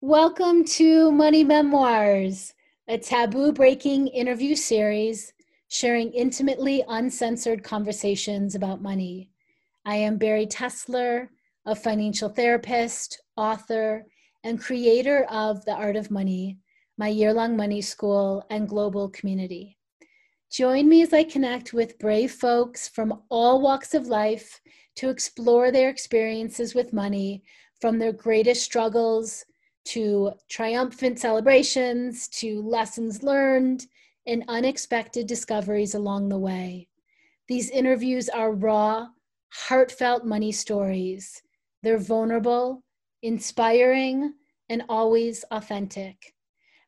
Welcome to Money Memoirs, a taboo-breaking interview series sharing intimately uncensored conversations about money. I am Bari Tesler, a financial therapist, author, and creator of The Art of Money, my year-long money school and global community. Join me as I connect with brave folks from all walks of life to explore their experiences with money, from their greatest struggles to triumphant celebrations, to lessons learned, and unexpected discoveries along the way. These interviews are raw, heartfelt money stories. They're vulnerable, inspiring, and always authentic.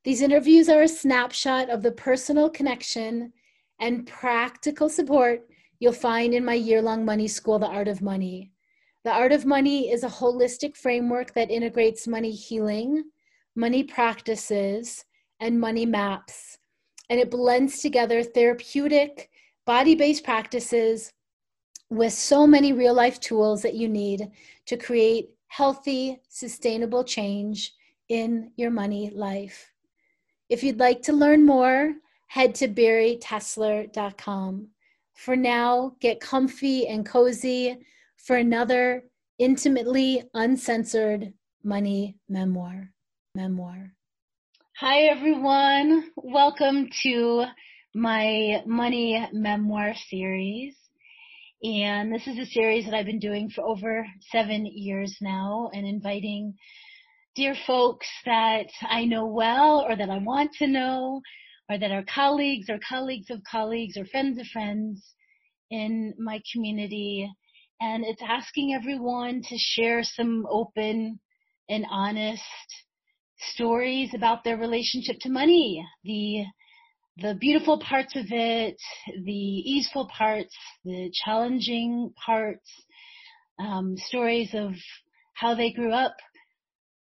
These interviews are a snapshot of the personal connection and practical support you'll find in my year-long money school, The Art of Money. The Art of Money is a holistic framework that integrates money healing, money practices, and money maps. And it blends together therapeutic, body-based practices with so many real-life tools that you need to create healthy, sustainable change in your money life. If you'd like to learn more, head to BariTesler.com. For now, get comfy and cozy for another intimately uncensored money memoir. Hi, everyone. Welcome to my money memoir series. And this is a series that I've been doing for over 7 years now, and inviting dear folks that I know well, or that I want to know, or that are colleagues or colleagues of colleagues or friends of friends in my community. And it's asking everyone to share some open and honest stories about their relationship to money, the beautiful parts of it, the easeful parts, the challenging parts, stories of how they grew up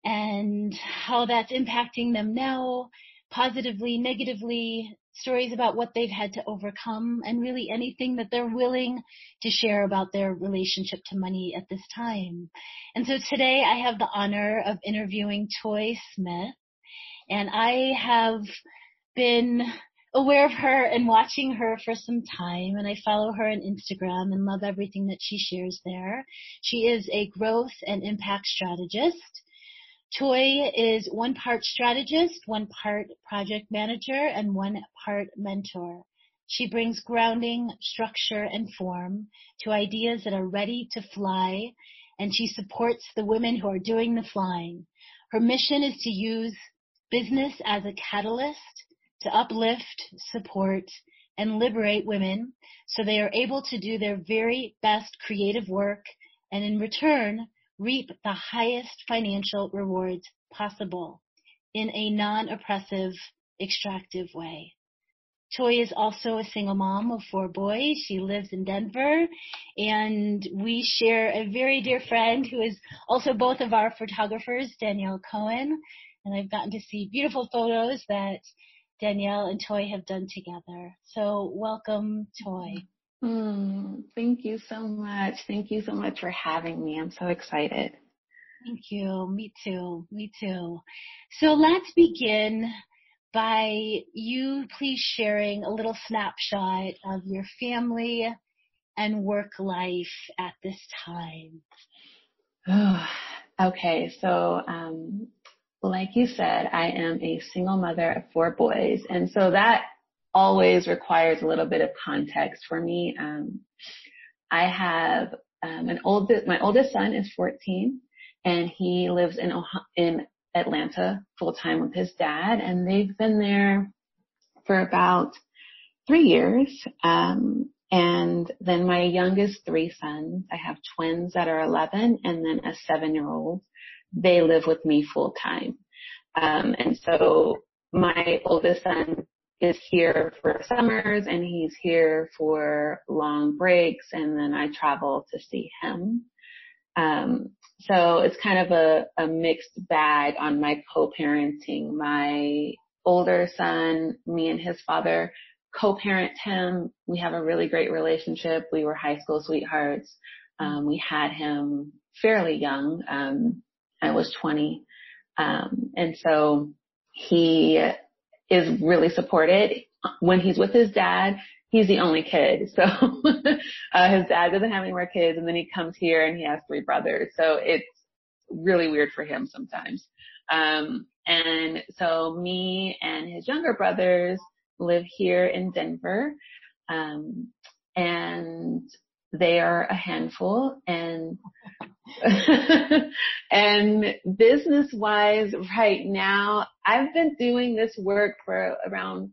and how that's impacting them now, positively, negatively, stories about what they've had to overcome, and really anything that they're willing to share about their relationship to money at this time. And so today I have the honor of interviewing Toi Smith, and I have been aware of her and watching her for some time, and I follow her on Instagram and love everything that she shares there. She is a growth and impact strategist. Toi is one part strategist, one part project manager, and one part mentor. She brings grounding, structure, and form to ideas that are ready to fly, and she supports the women who are doing the flying. Her mission is to use business as a catalyst to uplift, support, and liberate women so they are able to do their very best creative work, and in return, reap the highest financial rewards possible in a non-oppressive, extractive way. Toi is also a single mom of 4 boys. She lives in Denver, and we share a very dear friend who is also both of our photographers, Danielle Cohen, and I've gotten to see beautiful photos that Danielle and Toi have done together. So welcome, Toi. Thank you so much. Thank you so much for having me. I'm so excited. Thank you. Me too. So let's begin by you please sharing a little snapshot of your family and work life at this time. Oh, okay. So, like you said, I am a single mother of 4 boys. And so that always requires a little bit of context for me. I have my oldest son is 14, and he lives in Atlanta full time with his dad, and they've been there for about 3 years. And then my youngest 3 sons, I have twins that are 11, and then a 7-year-old. They live with me full time, and so my oldest son is here for summers, and he's here for long breaks, and then I travel to see him. So it's kind of a mixed bag on my co-parenting. My older son, me and his father co-parent him. We have a really great relationship. We were high school sweethearts. We had him fairly young. I was 20 And so he is really supported. When he's with his dad, he's the only kid. So his dad doesn't have any more kids, and then he comes here and he has three brothers. So it's really weird for him sometimes. And so me and his younger brothers live here in Denver. And they are a handful, and and business wise right now, I've been doing this work for around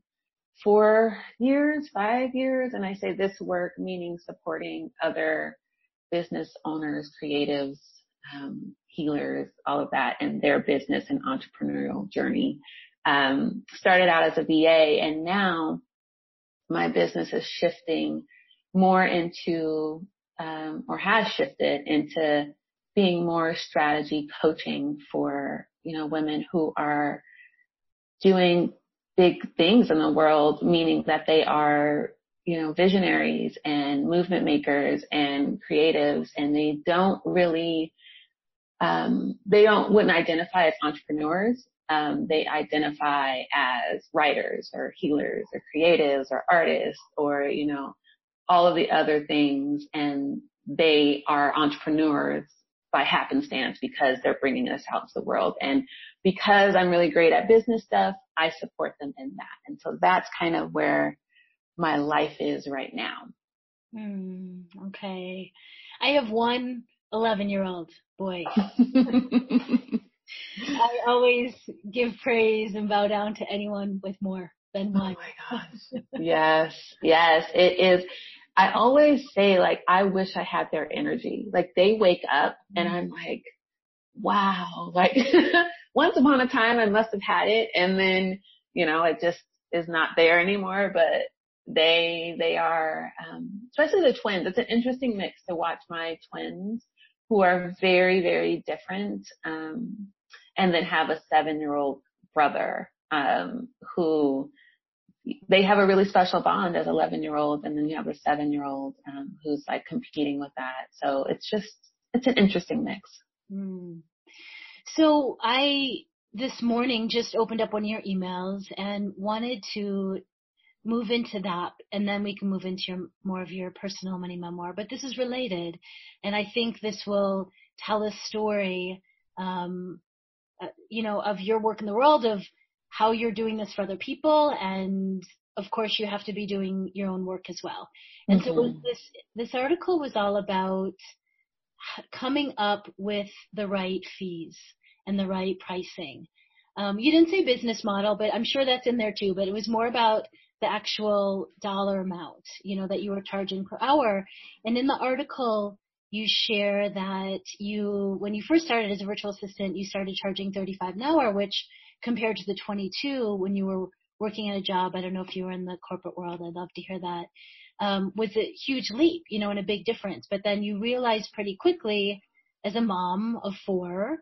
4 years, 5 years. And I say this work meaning supporting other business owners, creatives, healers, all of that, and their business and entrepreneurial journey. Started out as a VA, and now my business is shifting more into, or has shifted into being more strategy coaching for, you know, women who are doing big things in the world, meaning that they are, you know, visionaries and movement makers and creatives, and they don't really, wouldn't identify as entrepreneurs. They identify as writers or healers or creatives or artists or, you know, all of the other things, and they are entrepreneurs by happenstance because they're bringing us out to the world. And because I'm really great at business stuff, I support them in that. And so that's kind of where my life is right now. Okay. I have one 11-year-old boy. I always give praise and bow down to anyone with more than one. Oh my gosh. Yes, it is. I always say, like, I wish I had their energy. Like, they wake up and I'm like, wow, like once upon a time I must have had it, and then, you know, it just is not there anymore. But they are, especially the twins. It's an interesting mix to watch my twins, who are very, very different, and then have a 7-year-old brother, who they have a really special bond as 11-year-olds, and then you have a 7-year-old, who's like competing with that. So it's an interesting mix. Mm. So I, this morning, just opened up one of your emails and wanted to move into that, and then we can move into more of your personal money memoir, but this is related. And I think this will tell a story, you know, of your work in the world, of how you're doing this for other people. And of course you have to be doing your own work as well. And so this article was all about coming up with the right fees and the right pricing. You didn't say business model, but I'm sure that's in there too, but it was more about the actual dollar amount, you know, that you were charging per hour. And in the article, you share that when you first started as a virtual assistant, you started charging $35 an hour, which compared to the $22 when you were working at a job, I don't know if you were in the corporate world, I'd love to hear that, was a huge leap, you know, and a big difference. But then you realized pretty quickly as a mom of 4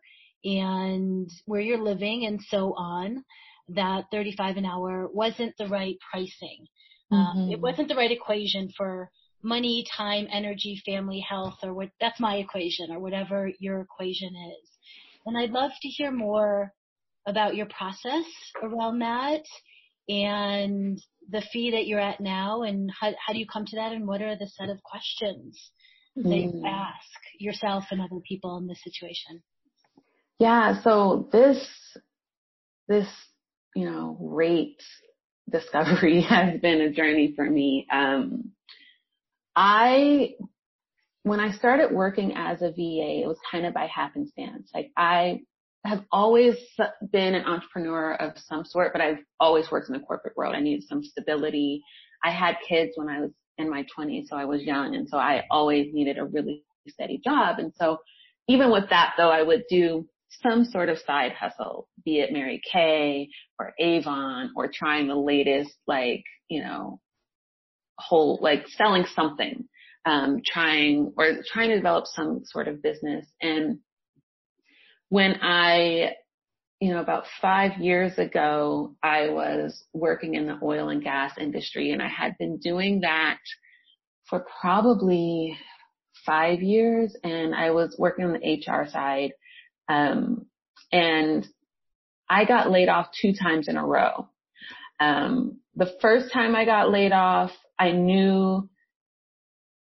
and where you're living and so on, that $35 an hour wasn't the right pricing. It wasn't the right equation for money, time, energy, family, health, or what, that's my equation, or whatever your equation is. And I'd love to hear more about your process around that and the fee that you're at now, and how do you come to that, and what are the set of questions that you ask yourself and other people in this situation? Yeah, so this you know, rate discovery has been a journey for me. When I started working as a VA, it was kind of by happenstance. Like, I have always been an entrepreneur of some sort, but I've always worked in the corporate world. I needed some stability. I had kids when I was in my 20s, so I was young. And so I always needed a really steady job. And so even with that, though, I would do some sort of side hustle, be it Mary Kay or Avon, or trying the latest, like, you know, whole, like, selling something, trying to develop some sort of business. And when I, you know, about 5 years ago, I was working in the oil and gas industry, and I had been doing that for probably 5 years, and I was working on the HR side. And I got laid off 2 times in a row. The first time I got laid off, I knew,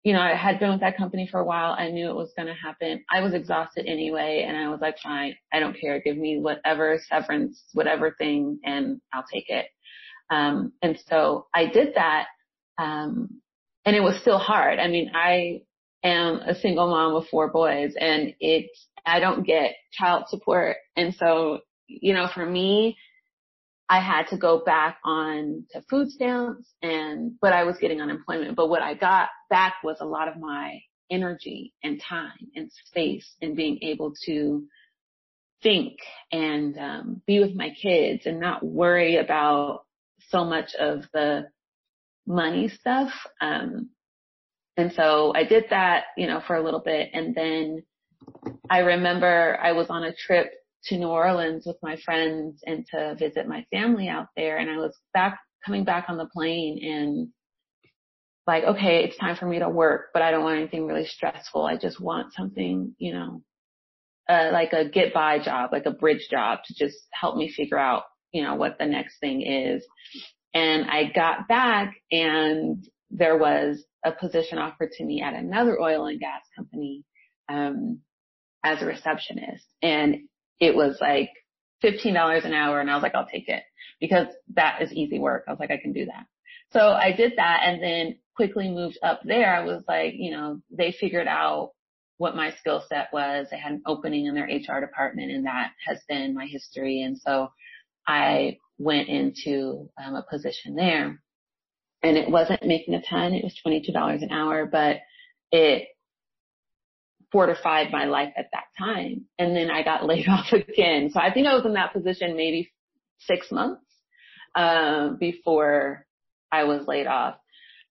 you know, I had been with that company for a while. I knew it was going to happen. I was exhausted anyway. And I was like, fine, I don't care. Give me whatever severance, whatever thing, and I'll take it. And so I did that. And it was still hard. I mean, I am a single mom of 4 boys, and I don't get child support. And so, you know, for me, I had to go back on to food stamps, but I was getting unemployment. But what I got back was a lot of my energy and time and space and being able to think and be with my kids and not worry about so much of the money stuff. And so I did that, you know, for a little bit. And then I remember I was on a trip to New Orleans with my friends and to visit my family out there. And I was coming back on the plane and like, okay, it's time for me to work, but I don't want anything really stressful. I just want something, you know, like a get by job, like a bridge job to just help me figure out, you know, what the next thing is. And I got back and there was a position offered to me at another oil and gas company, as a receptionist. And it was like $15 an hour. And I was like, I'll take it because that is easy work. I was like, I can do that. So I did that and then quickly moved up there. I was like, you know, they figured out what my skill set was. They had an opening in their HR department, and that has been my history. And so I went into a position there, and it wasn't making a ton. It was $22 an hour, but it fortified my life at that time. And then I got laid off again. So I think I was in that position maybe 6 months before I was laid off.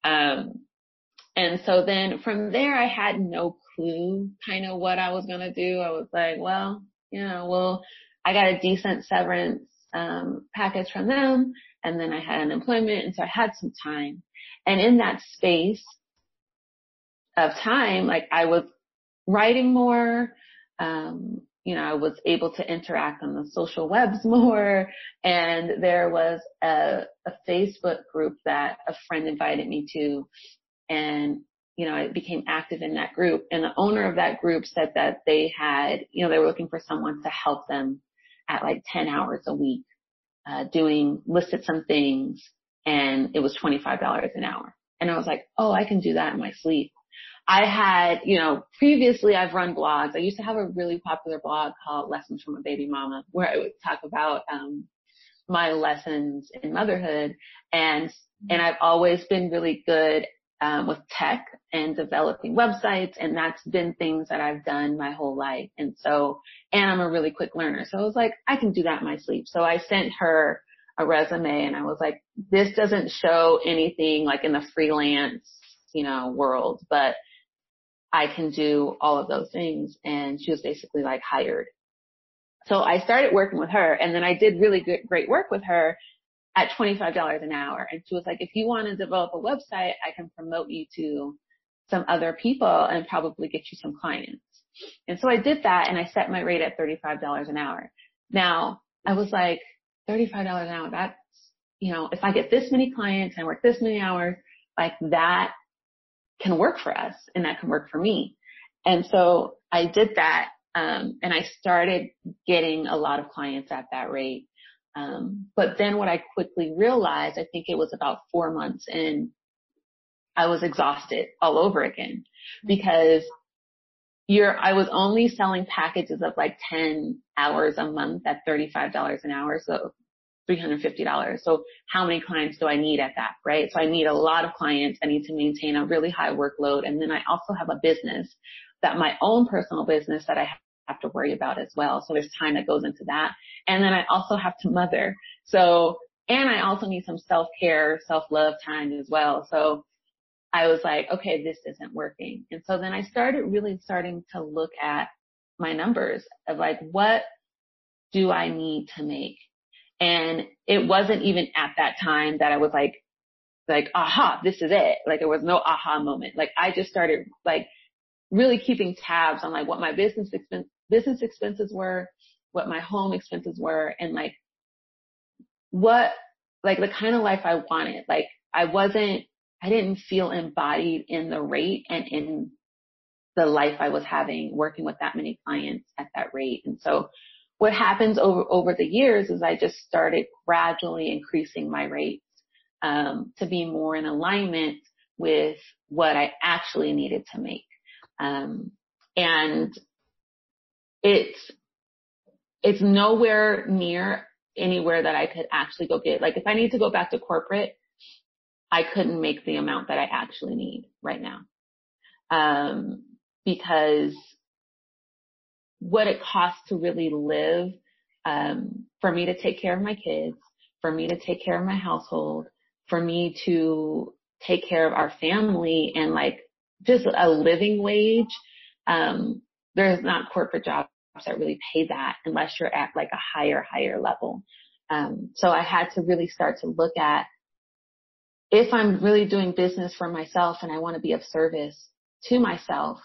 And so then from there, I had no clue kind of what I was going to do. I was like, well, you know, I got a decent severance package from them, and then I had unemployment, and so I had some time. And in that space of time, like, I was writing more, you know, I was able to interact on the social webs more. And there was a Facebook group that a friend invited me to, and, you know, I became active in that group. And the owner of that group said that they had, you know, they were looking for someone to help them at like 10 hours a week, listed some things, and it was $25 an hour. And I was like, oh, I can do that in my sleep. I had, you know, previously I've run blogs. I used to have a really popular blog called Lessons from a Baby Mama, where I would talk about my lessons in motherhood. And I've always been really good with tech and developing websites. And that's been things that I've done my whole life. And I'm a really quick learner. So I was like, I can do that in my sleep. So I sent her a resume, and I was like, this doesn't show anything like in the freelance, you know, world, but I can do all of those things. And she was basically like hired. So I started working with her, and then I did really great work with her at $25 an hour. And she was like, if you want to develop a website, I can promote you to some other people and probably get you some clients. And so I did that, and I set my rate at $35 an hour. Now I was like, $35 an hour, that's, you know, if I get this many clients and I work this many hours, like, that can work for us and that can work for me. And so I did that. And I started getting a lot of clients at that rate. But then what I quickly realized, I think it was about 4 months in, I was exhausted all over again, because I was only selling packages of like 10 hours a month at $35 an hour. So $350. So how many clients do I need at that, right? So I need a lot of clients. I need to maintain a really high workload. And then I also have a business, that my own personal business, that I have to worry about as well. So there's time that goes into that. And then I also have to mother. So, and I also need some self-care, self-love time as well. So I was like, okay, this isn't working. And so then I started really starting to look at my numbers of like, what do I need to make? And it wasn't even at that time that I was like, aha, this is it. Like, there was no aha moment. Like, I just started like really keeping tabs on like what my business expenses were, what my home expenses were, and like what, like the kind of life I wanted. Like I didn't feel embodied in the rate and in the life I was having working with that many clients at that rate. And so what happens over the years is I just started gradually increasing my rates to be more in alignment with what I actually needed to make. And it's nowhere near anywhere that I could actually go get. Like if I need to go back to corporate, I couldn't make the amount that I actually need right now. Because what it costs to really live, for me to take care of my kids, for me to take care of my household, for me to take care of our family, and like just a living wage. There's not corporate jobs that really pay that unless you're at like a higher level. So I had to really start to look at, if I'm really doing business for myself and I want to be of service to myself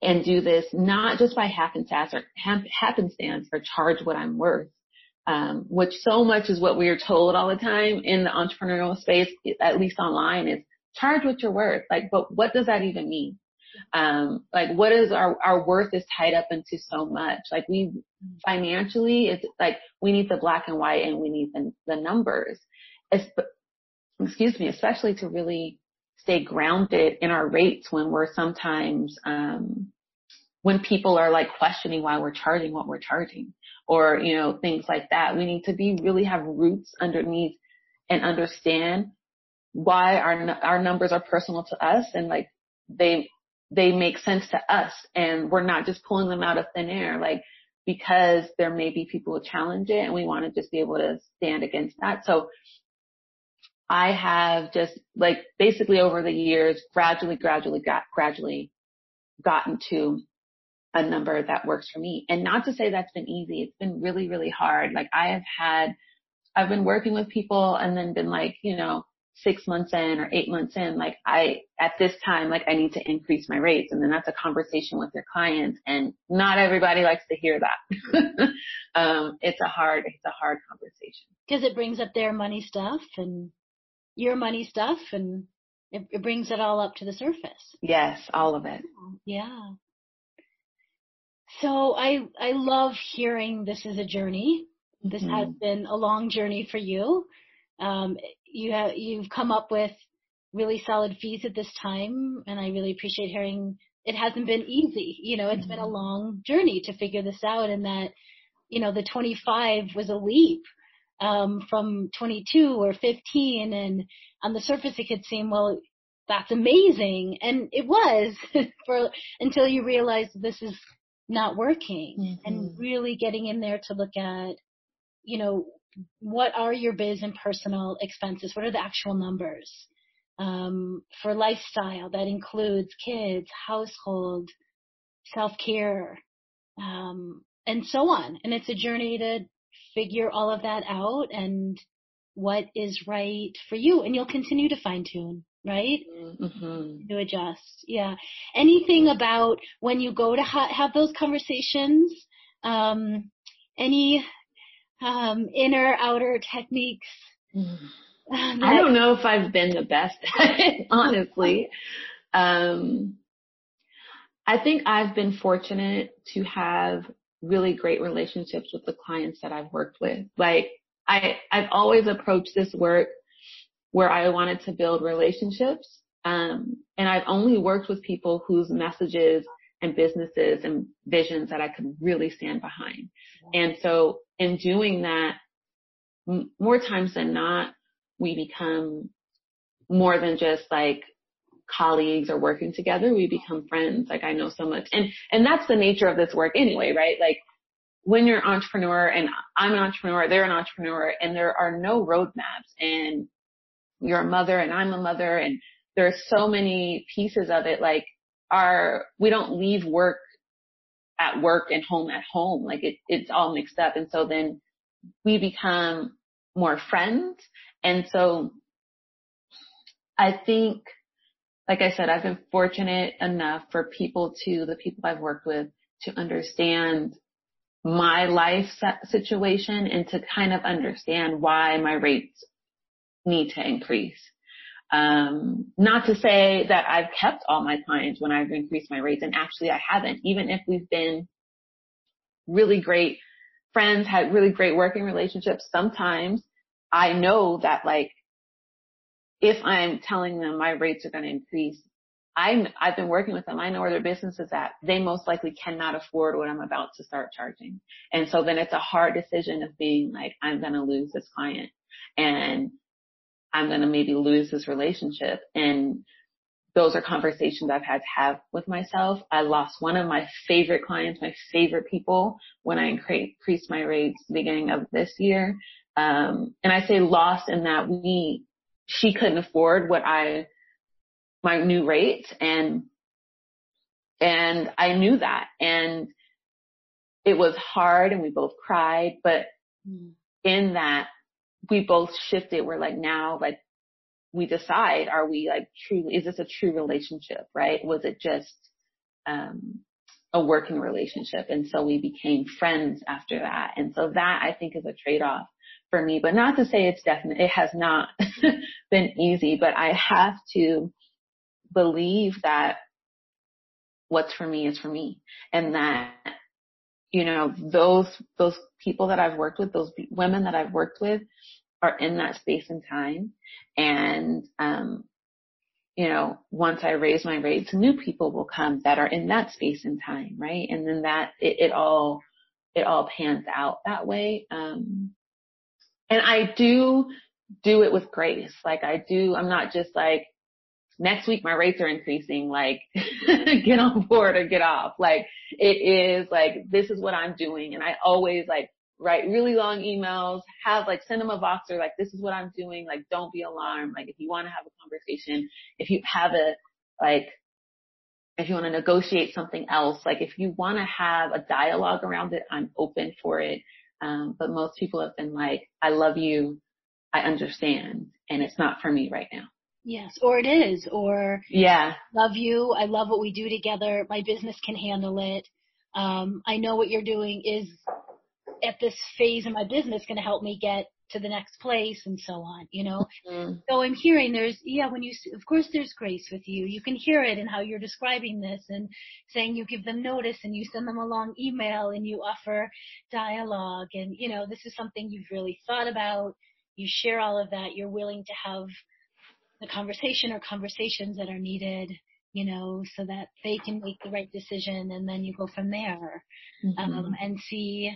and do this not just by happenstance or charge what I'm worth, which so much is what we are told all the time in the entrepreneurial space, at least online, is charge what you're worth. Like, but what does that even mean? Like what is our worth is tied up into so much. Like we financially, it's like we need the black and white and we need the numbers. Especially to really stay grounded in our rates when we're sometimes, when people are like questioning why we're charging what we're charging, or, you know, things like that. We need to really have roots underneath and understand why our numbers are personal to us, and like they make sense to us, and we're not just pulling them out of thin air, like because there may be people who challenge it and we want to just be able to stand against that. So I have just like basically over the years gradually gotten to a number that works for me. And not to say that's been easy. It's been really, really hard. Like I've been working with people and then been like, you know, 6 months in or 8 months in, like at this time, like I need to increase my rates. And then that's a conversation with your clients, and not everybody likes to hear that. It's a hard conversation. Cause it brings up their money stuff and your money stuff, and it brings it all up to the surface. Yes, all of it. Yeah. So I love hearing this is a journey. This mm-hmm. has been a long journey for you. You've come up with really solid fees at this time, and I really appreciate hearing it hasn't been easy. You know, it's mm-hmm. been a long journey to figure this out, and that, you know, the 25 was a leap from 22 or 15, and on the surface it could seem, well, that's amazing, and it was until you realize this is not working, mm-hmm. and really getting in there to look at, you know, what are your biz and personal expenses? What are the actual numbers for lifestyle that includes kids, household, self-care, and so on. And it's a journey to figure all of that out and what is right for you. And you'll continue to fine tune, right? Mm-hmm. To adjust. Yeah. Anything about when you go to have those conversations, any inner, outer techniques? I don't know if I've been the best at it, honestly. I think I've been fortunate to have really great relationships with the clients that I've worked with. Like I've always approached this work where I wanted to build relationships. And I've only worked with people whose messages and businesses and visions that I could really stand behind. And so in doing that, more times than not, we become more than just like colleagues or working together. We become friends. Like I know so much. And that's the nature of this work anyway, right? Like when you're an entrepreneur, and I'm an entrepreneur, they're an entrepreneur, and there are no roadmaps, and you're a mother and I'm a mother, and there are so many pieces of it. Like we don't leave work at work and home at home. Like it's all mixed up. And so then we become more friends. And so I think, like I said, I've been fortunate enough for the people I've worked with to understand my life situation and to kind of understand why my rates need to increase. Not to say that I've kept all my clients when I've increased my rates, and actually I haven't. Even if we've been really great friends, had really great working relationships, sometimes I know that, like, if I'm telling them my rates are going to increase, I've been working with them. I know where their business is at. They most likely cannot afford what I'm about to start charging. And so then it's a hard decision of being like, I'm going to lose this client and I'm going to maybe lose this relationship. And those are conversations I've had to have with myself. I lost one of my favorite clients, my favorite people, when I increased my rates beginning of this year. And I say lost in that she couldn't afford my new rates, and I knew that, and it was hard, and we both cried, but in that we both shifted. We're like, now, like, we decide, are we, like, truly, is this a true relationship, right? Was it just a working relationship? And so we became friends after that. And so that, I think, is a trade-off for me, but not to say it's definite. It has not been easy, but I have to believe that what's for me is for me, and that, you know, those people that I've worked with, those women that I've worked with, are in that space and time. And you know, once I raise my rates, new people will come that are in that space and time, right? And then that it all pans out that way. And I do it with grace. Like, I'm not just like, next week my rates are increasing, like, get on board or get off. Like, it is like, this is what I'm doing. And I always, like, write really long emails, send them a Voxer, like, this is what I'm doing. Like, don't be alarmed. Like, if you want to have a conversation, if you want to negotiate something else, like, if you want to have a dialogue around it, I'm open for it. But most people have been like, I love you, I understand, and it's not for me right now. Yes, or it is, or yeah, love you, I love what we do together, my business can handle it. I know what you're doing is, at this phase in my business, going to help me get to the next place, and so on, you know. Mm-hmm. So I'm hearing of course there's grace with you. You can hear it in how you're describing this and saying you give them notice and you send them a long email and you offer dialogue, and, you know, this is something you've really thought about. You share all of that. You're willing to have the conversation or conversations that are needed, you know, so that they can make the right decision, and then you go from there. Mm-hmm. And see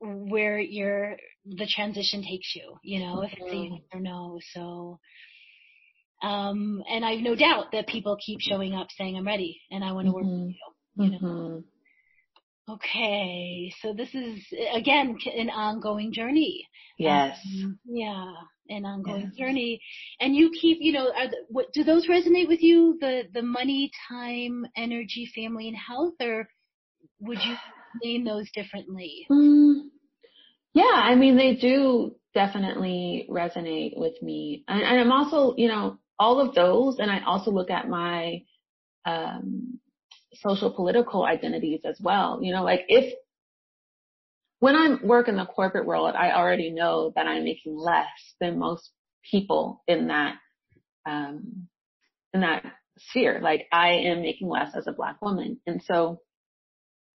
where the transition takes you, you know, if it's yes or no. So, and I've no doubt that people keep showing up saying, I'm ready and I want to work with you, you know. Okay. So this is, again, an ongoing journey. Yes. An ongoing journey. And you keep, you know, do those resonate with you? The money, time, energy, family, and health, or would you name those differently? Yeah, I mean, they do definitely resonate with me. And I'm also, you know, all of those, and I also look at my social political identities as well. You know, like, when I work in the corporate world, I already know that I'm making less than most people in that sphere. Like, I am making less as a Black woman. And so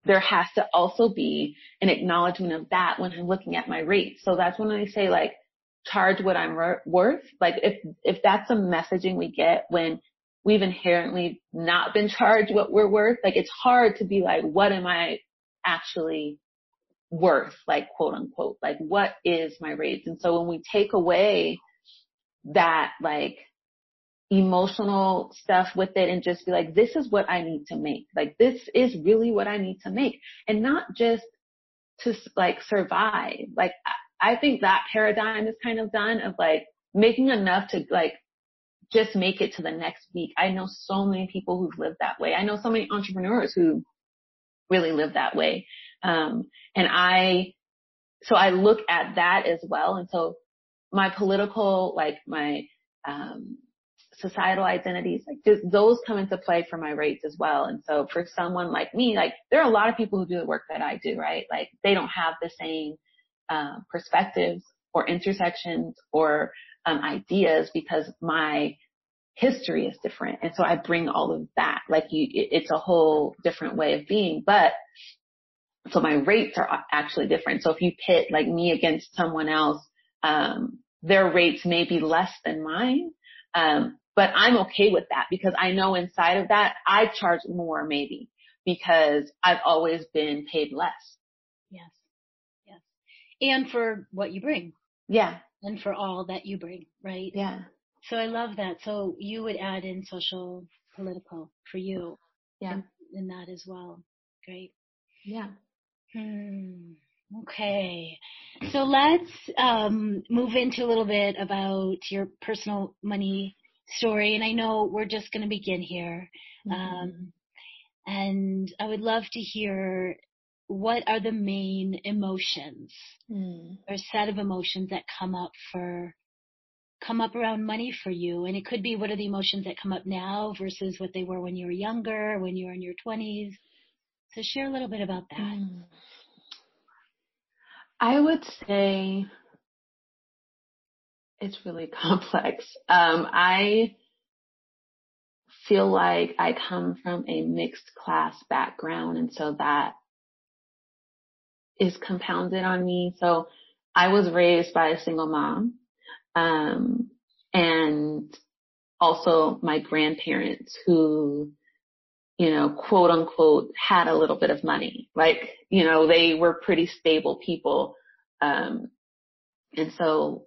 there has to also be an acknowledgement of that when I'm looking at my rates. So that's when I say, like, charge what I'm worth. Like, if that's a messaging we get when we've inherently not been charged what we're worth, like, it's hard to be like, what am I actually worth? Like, quote unquote, like, what is my rates? And so when we take away that, like, emotional stuff with it and just be like, this is what I need to make. Like, this is really what I need to make, and not just to, like, survive. Like, I think that paradigm is kind of done, of, like, making enough to, like, just make it to the next week. I know so many people who've lived that way. I know so many entrepreneurs who really live that way. So I look at that as well. And so my political, like, my societal identities, like those come into play for my rates as well. And so for someone like me, like there are a lot of people who do the work that I do, right? Like they don't have the same perspectives or intersections or ideas because my history is different. And so I bring all of that. Like it's a whole different way of being, but so my rates are actually different. So if you pit like me against someone else, their rates may be less than mine. But I'm okay with that because I know inside of that I charge more maybe because I've always been paid less. Yes. Yes. And for what you bring. Yeah. And for all that you bring, right? Yeah. So I love that. So you would add in social, political for you. Yeah. In that as well. Great. Yeah. Okay. So let's move into a little bit about your personal money story. And I know we're just going to begin here. Mm-hmm. And I would love to hear what are the main emotions or set of emotions that come up around money for you. And it could be what are the emotions that come up now versus what they were when you were younger, when you were in your 20s. So share a little bit about that. I would say it's really complex. I feel like I come from a mixed class background, and so that is compounded on me. So I was raised by a single mom. And also my grandparents who, you know, quote unquote, had a little bit of money. Like, you know, they were pretty stable people. And so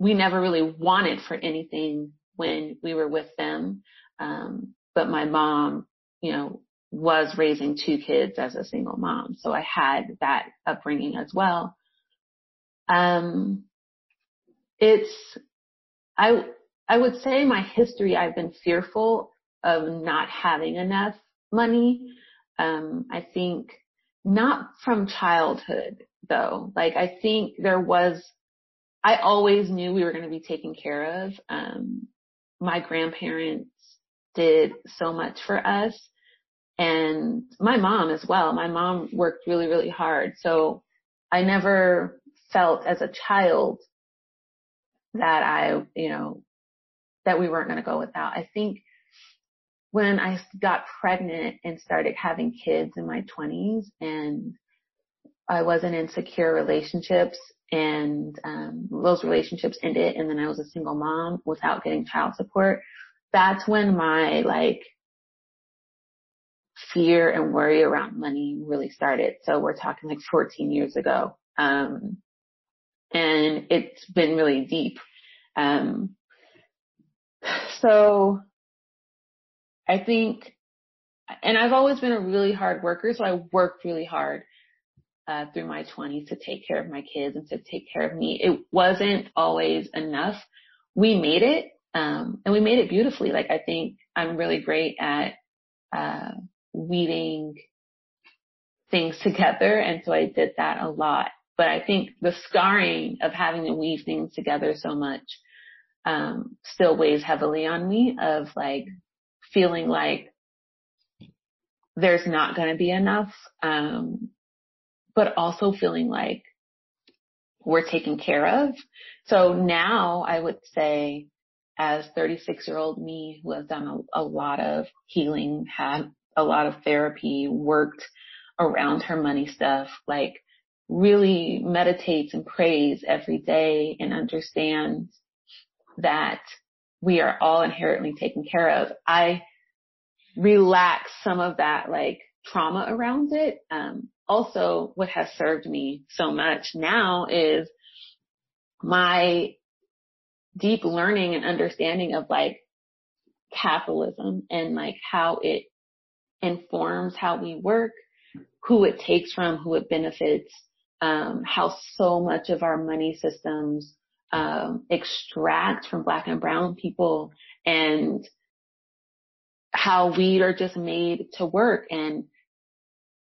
we never really wanted for anything when we were with them. But my mom, you know, was raising two kids as a single mom. So I had that upbringing as well. I would say my history, I've been fearful of not having enough money. I think not from childhood though. Like I think I always knew we were going to be taken care of. My grandparents did so much for us and my mom as well. My mom worked really, really hard. So I never felt as a child that that we weren't going to go without. I think when I got pregnant and started having kids in my 20s and I wasn't in secure relationships and those relationships ended and then I was a single mom without getting child support, that's when my fear and worry around money really started. So we're talking 14 years ago. And it's been really deep. So I think, and I've always been a really hard worker, so I worked really hard through my 20s to take care of my kids and to take care of me. It wasn't always enough. We made it, and we made it beautifully. I think I'm really great at weaving things together, and so I did that a lot. But I think the scarring of having to weave things together so much still weighs heavily on me of feeling like there's not going to be enough, but also feeling like we're taken care of. So now I would say as 36-year-old me who has done a lot of healing, had a lot of therapy, worked around her money stuff, really meditates and prays every day and understands that we are all inherently taken care of. I relax some of that trauma around it. Also what has served me so much now is my deep learning and understanding of capitalism and how it informs how we work, who it takes from, who it benefits. How so much of our money systems extract from Black and brown people and how we are just made to work. And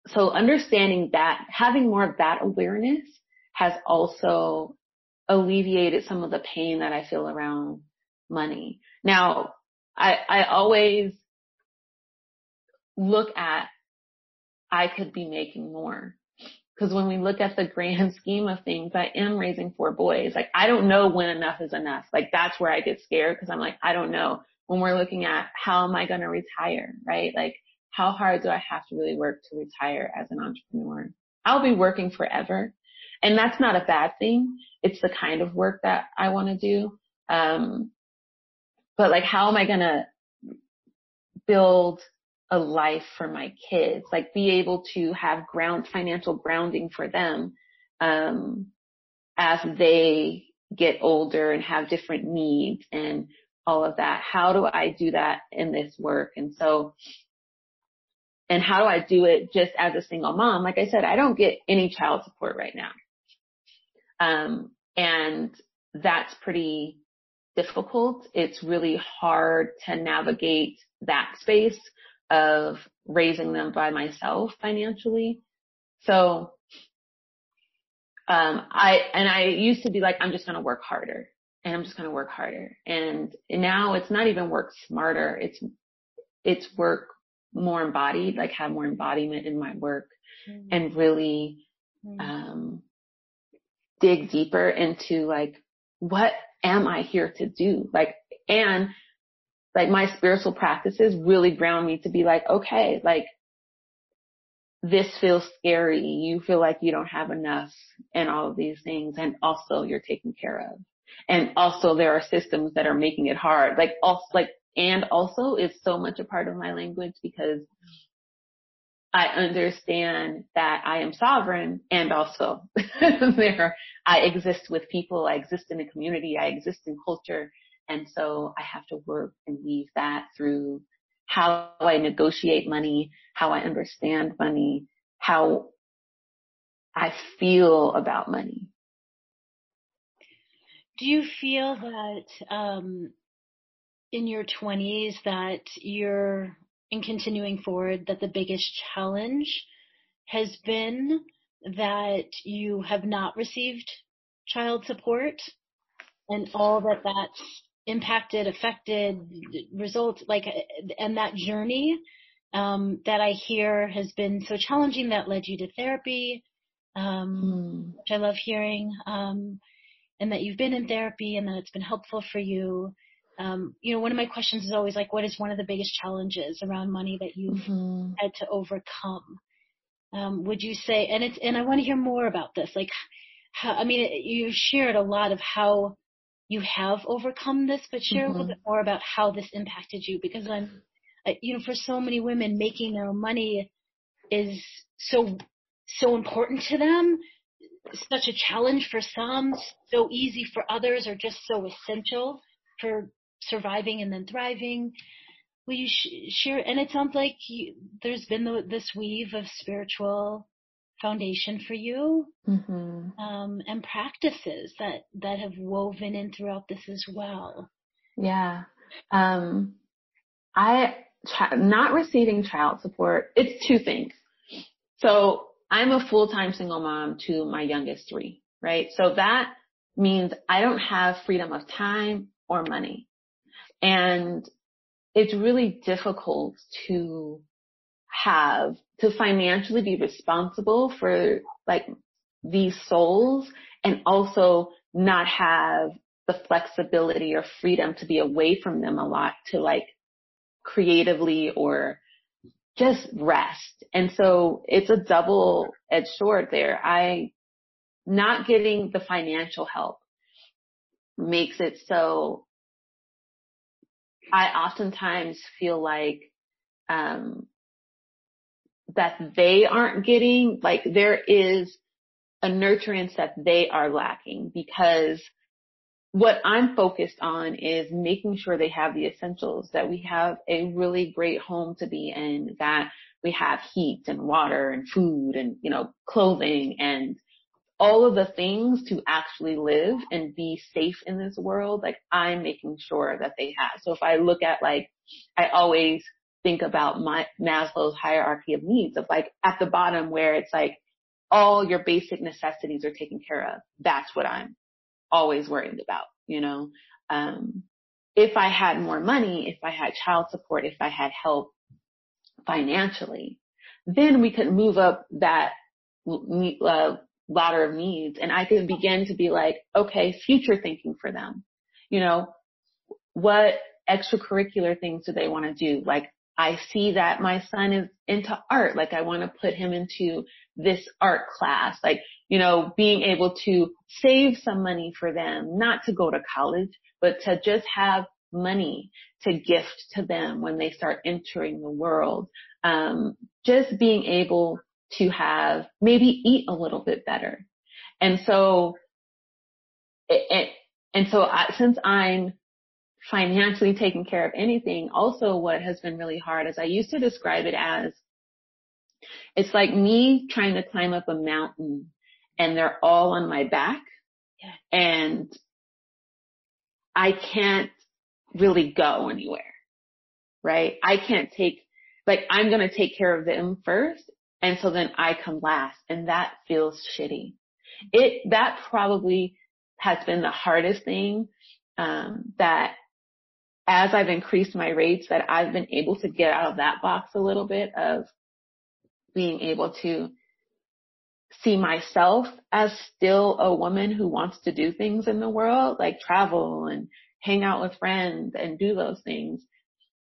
so understanding that, having more of that awareness has also alleviated some of the pain that I feel around money. Now, I always look at, I could be making more. Because when we look at the grand scheme of things, I am raising 4 boys. Like, I don't know when enough is enough. Like, that's where I get scared, because I'm like, I don't know. When we're looking at how am I going to retire, right? Like, how hard do I have to really work to retire as an entrepreneur? I'll be working forever. And that's not a bad thing. It's the kind of work that I want to do. But like, how am I going to build a life for my kids? Like, be able to have financial grounding for them, as they get older and have different needs and all of that. How do I do that in this work? And how do I do it just as a single mom? Like I said, I don't get any child support right now. And that's pretty difficult. It's really hard to navigate that space of raising them by myself financially. So, I used to be like, I'm just going to work harder, and I'm just going to work harder. And now it's not even work smarter. It's work more embodied, like have more embodiment in my work, and really, dig deeper into like, what am I here to do? Like, and like my spiritual practices really ground me to be like, okay, like this feels scary. You feel like you don't have enough and all of these things. And also you're taken care of. And also there are systems that are making it hard. Like also, like, and also is so much a part of my language, because I understand that I am sovereign, and also I exist with people, I exist in a community, I exist in culture. And so I have to work and weave that through how I negotiate money, how I understand money, how I feel about money. Do you feel that, in your 20s that you're, in continuing forward, that the biggest challenge has been that you have not received child support and all that that's impacted, affected, results, like, and that journey that I hear has been so challenging that led you to therapy, which I love hearing, and that you've been in therapy and that it's been helpful for you. You know, one of my questions is always like, what is one of the biggest challenges around money that you've had to overcome? Would you say, and I want to hear more about this. Like, how, I mean, you shared a lot of how you have overcome this, but share a little bit more about how this impacted you, because I'm, you know, for so many women, making their own money is so important to them. Such a challenge for some, so easy for others, or just so essential for surviving and then thriving. Will you share? And it sounds like there's been this weave of spiritual foundation for you, and practices that have woven in throughout this as well. Yeah. Not receiving child support, it's 2 things. So I'm a full-time single mom to my youngest 3, right? So that means I don't have freedom of time or money. And it's really difficult to financially be responsible for like these souls, and also not have the flexibility or freedom to be away from them a lot to like creatively or just rest. And so it's a double-edged sword there. I not getting the financial help makes it so I oftentimes feel like that they aren't getting, like there is a nurturance that they are lacking, because what I'm focused on is making sure they have the essentials, that we have a really great home to be in, that we have heat and water and food and, you know, clothing and all of the things to actually live and be safe in this world. Like I'm making sure that they have. So if I look at like, I always think about my Maslow's hierarchy of needs, of like at the bottom where it's like all your basic necessities are taken care of. That's what I'm always worried about, you know? if I had more money, if I had child support, if I had help financially, then we could move up that ladder of needs, and I could begin to be like, okay, future thinking for them. You know, what extracurricular things do they want to do? Like, I see that my son is into art. Like, I want to put him into this art class. Like, you know, being able to save some money for them, not to go to college, but to just have money to gift to them when they start entering the world. Just being able to have, maybe eat a little bit better. And so, since I'm financially taking care of anything, also what has been really hard is I used to describe it as, it's like me trying to climb up a mountain and they're all on my back, and I can't really go anywhere, right? I can't take, like, I'm going to take care of them first, and so then I come last, and that feels shitty. That probably has been the hardest thing, that as I've increased my rates, that I've been able to get out of that box a little bit, of being able to see myself as still a woman who wants to do things in the world, like travel and hang out with friends and do those things.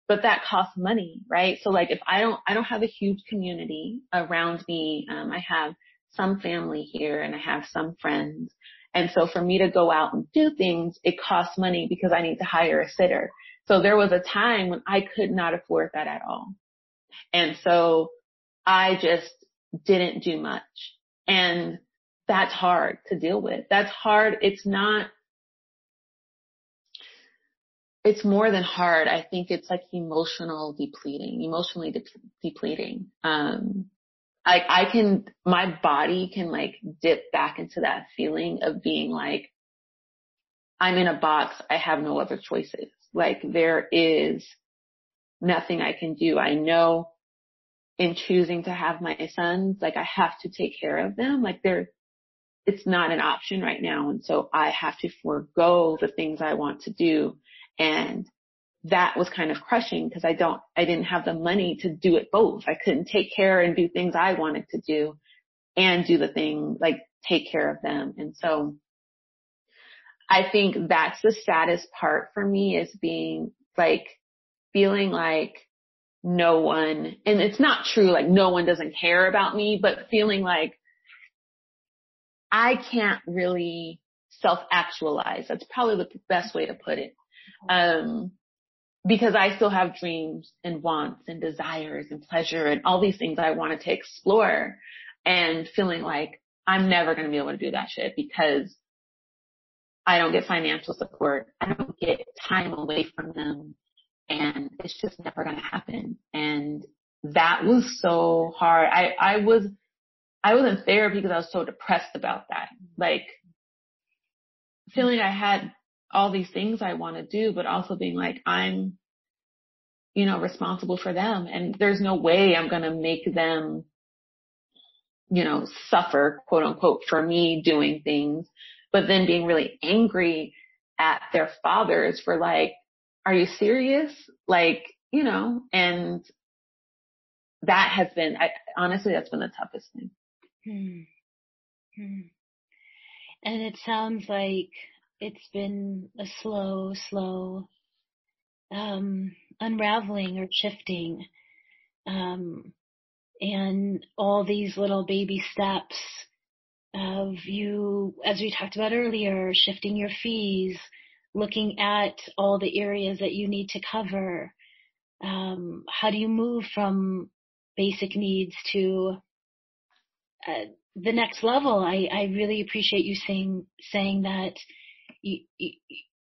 But that costs money, right? So like, if I don't have a huge community around me, I have some family here and I have some friends. And so for me to go out and do things, it costs money because I need to hire a sitter. So there was a time when I could not afford that at all. And so I just didn't do much. And that's hard to deal with. That's hard. It's more than hard. I think it's like emotionally depleting. My body can like dip back into that feeling of being like, I'm in a box. I have no other choices. Like, there is nothing I can do. I know in choosing to have my sons, like, I have to take care of them. Like, it's not an option right now. And so I have to forego the things I want to do. And that was kind of crushing because I didn't have the money to do it both. I couldn't take care and do things I wanted to do and do the thing, like take care of them. And so I think that's the saddest part for me, is being like, feeling like no one, and it's not true, like no one doesn't care about me, but feeling like I can't really self-actualize. That's probably the best way to put it. Because I still have dreams and wants and desires and pleasure and all these things I wanted to explore, and feeling like I'm never going to be able to do that shit because I don't get financial support. I don't get time away from them, and it's just never going to happen. And that was so hard. I was in therapy because I was so depressed about that. Like, feeling I had all these things I want to do, but also being like, I'm, you know, responsible for them, and there's no way I'm going to make them, you know, suffer, quote unquote, for me doing things, but then being really angry at their fathers for like, are you serious? Like, you know, and that has been, honestly, that's been the toughest thing. And it sounds like it's been a slow, unraveling or shifting. And all these little baby steps of you, as we talked about earlier, shifting your fees, looking at all the areas that you need to cover. How do you move from basic needs to, the next level? I really appreciate you saying that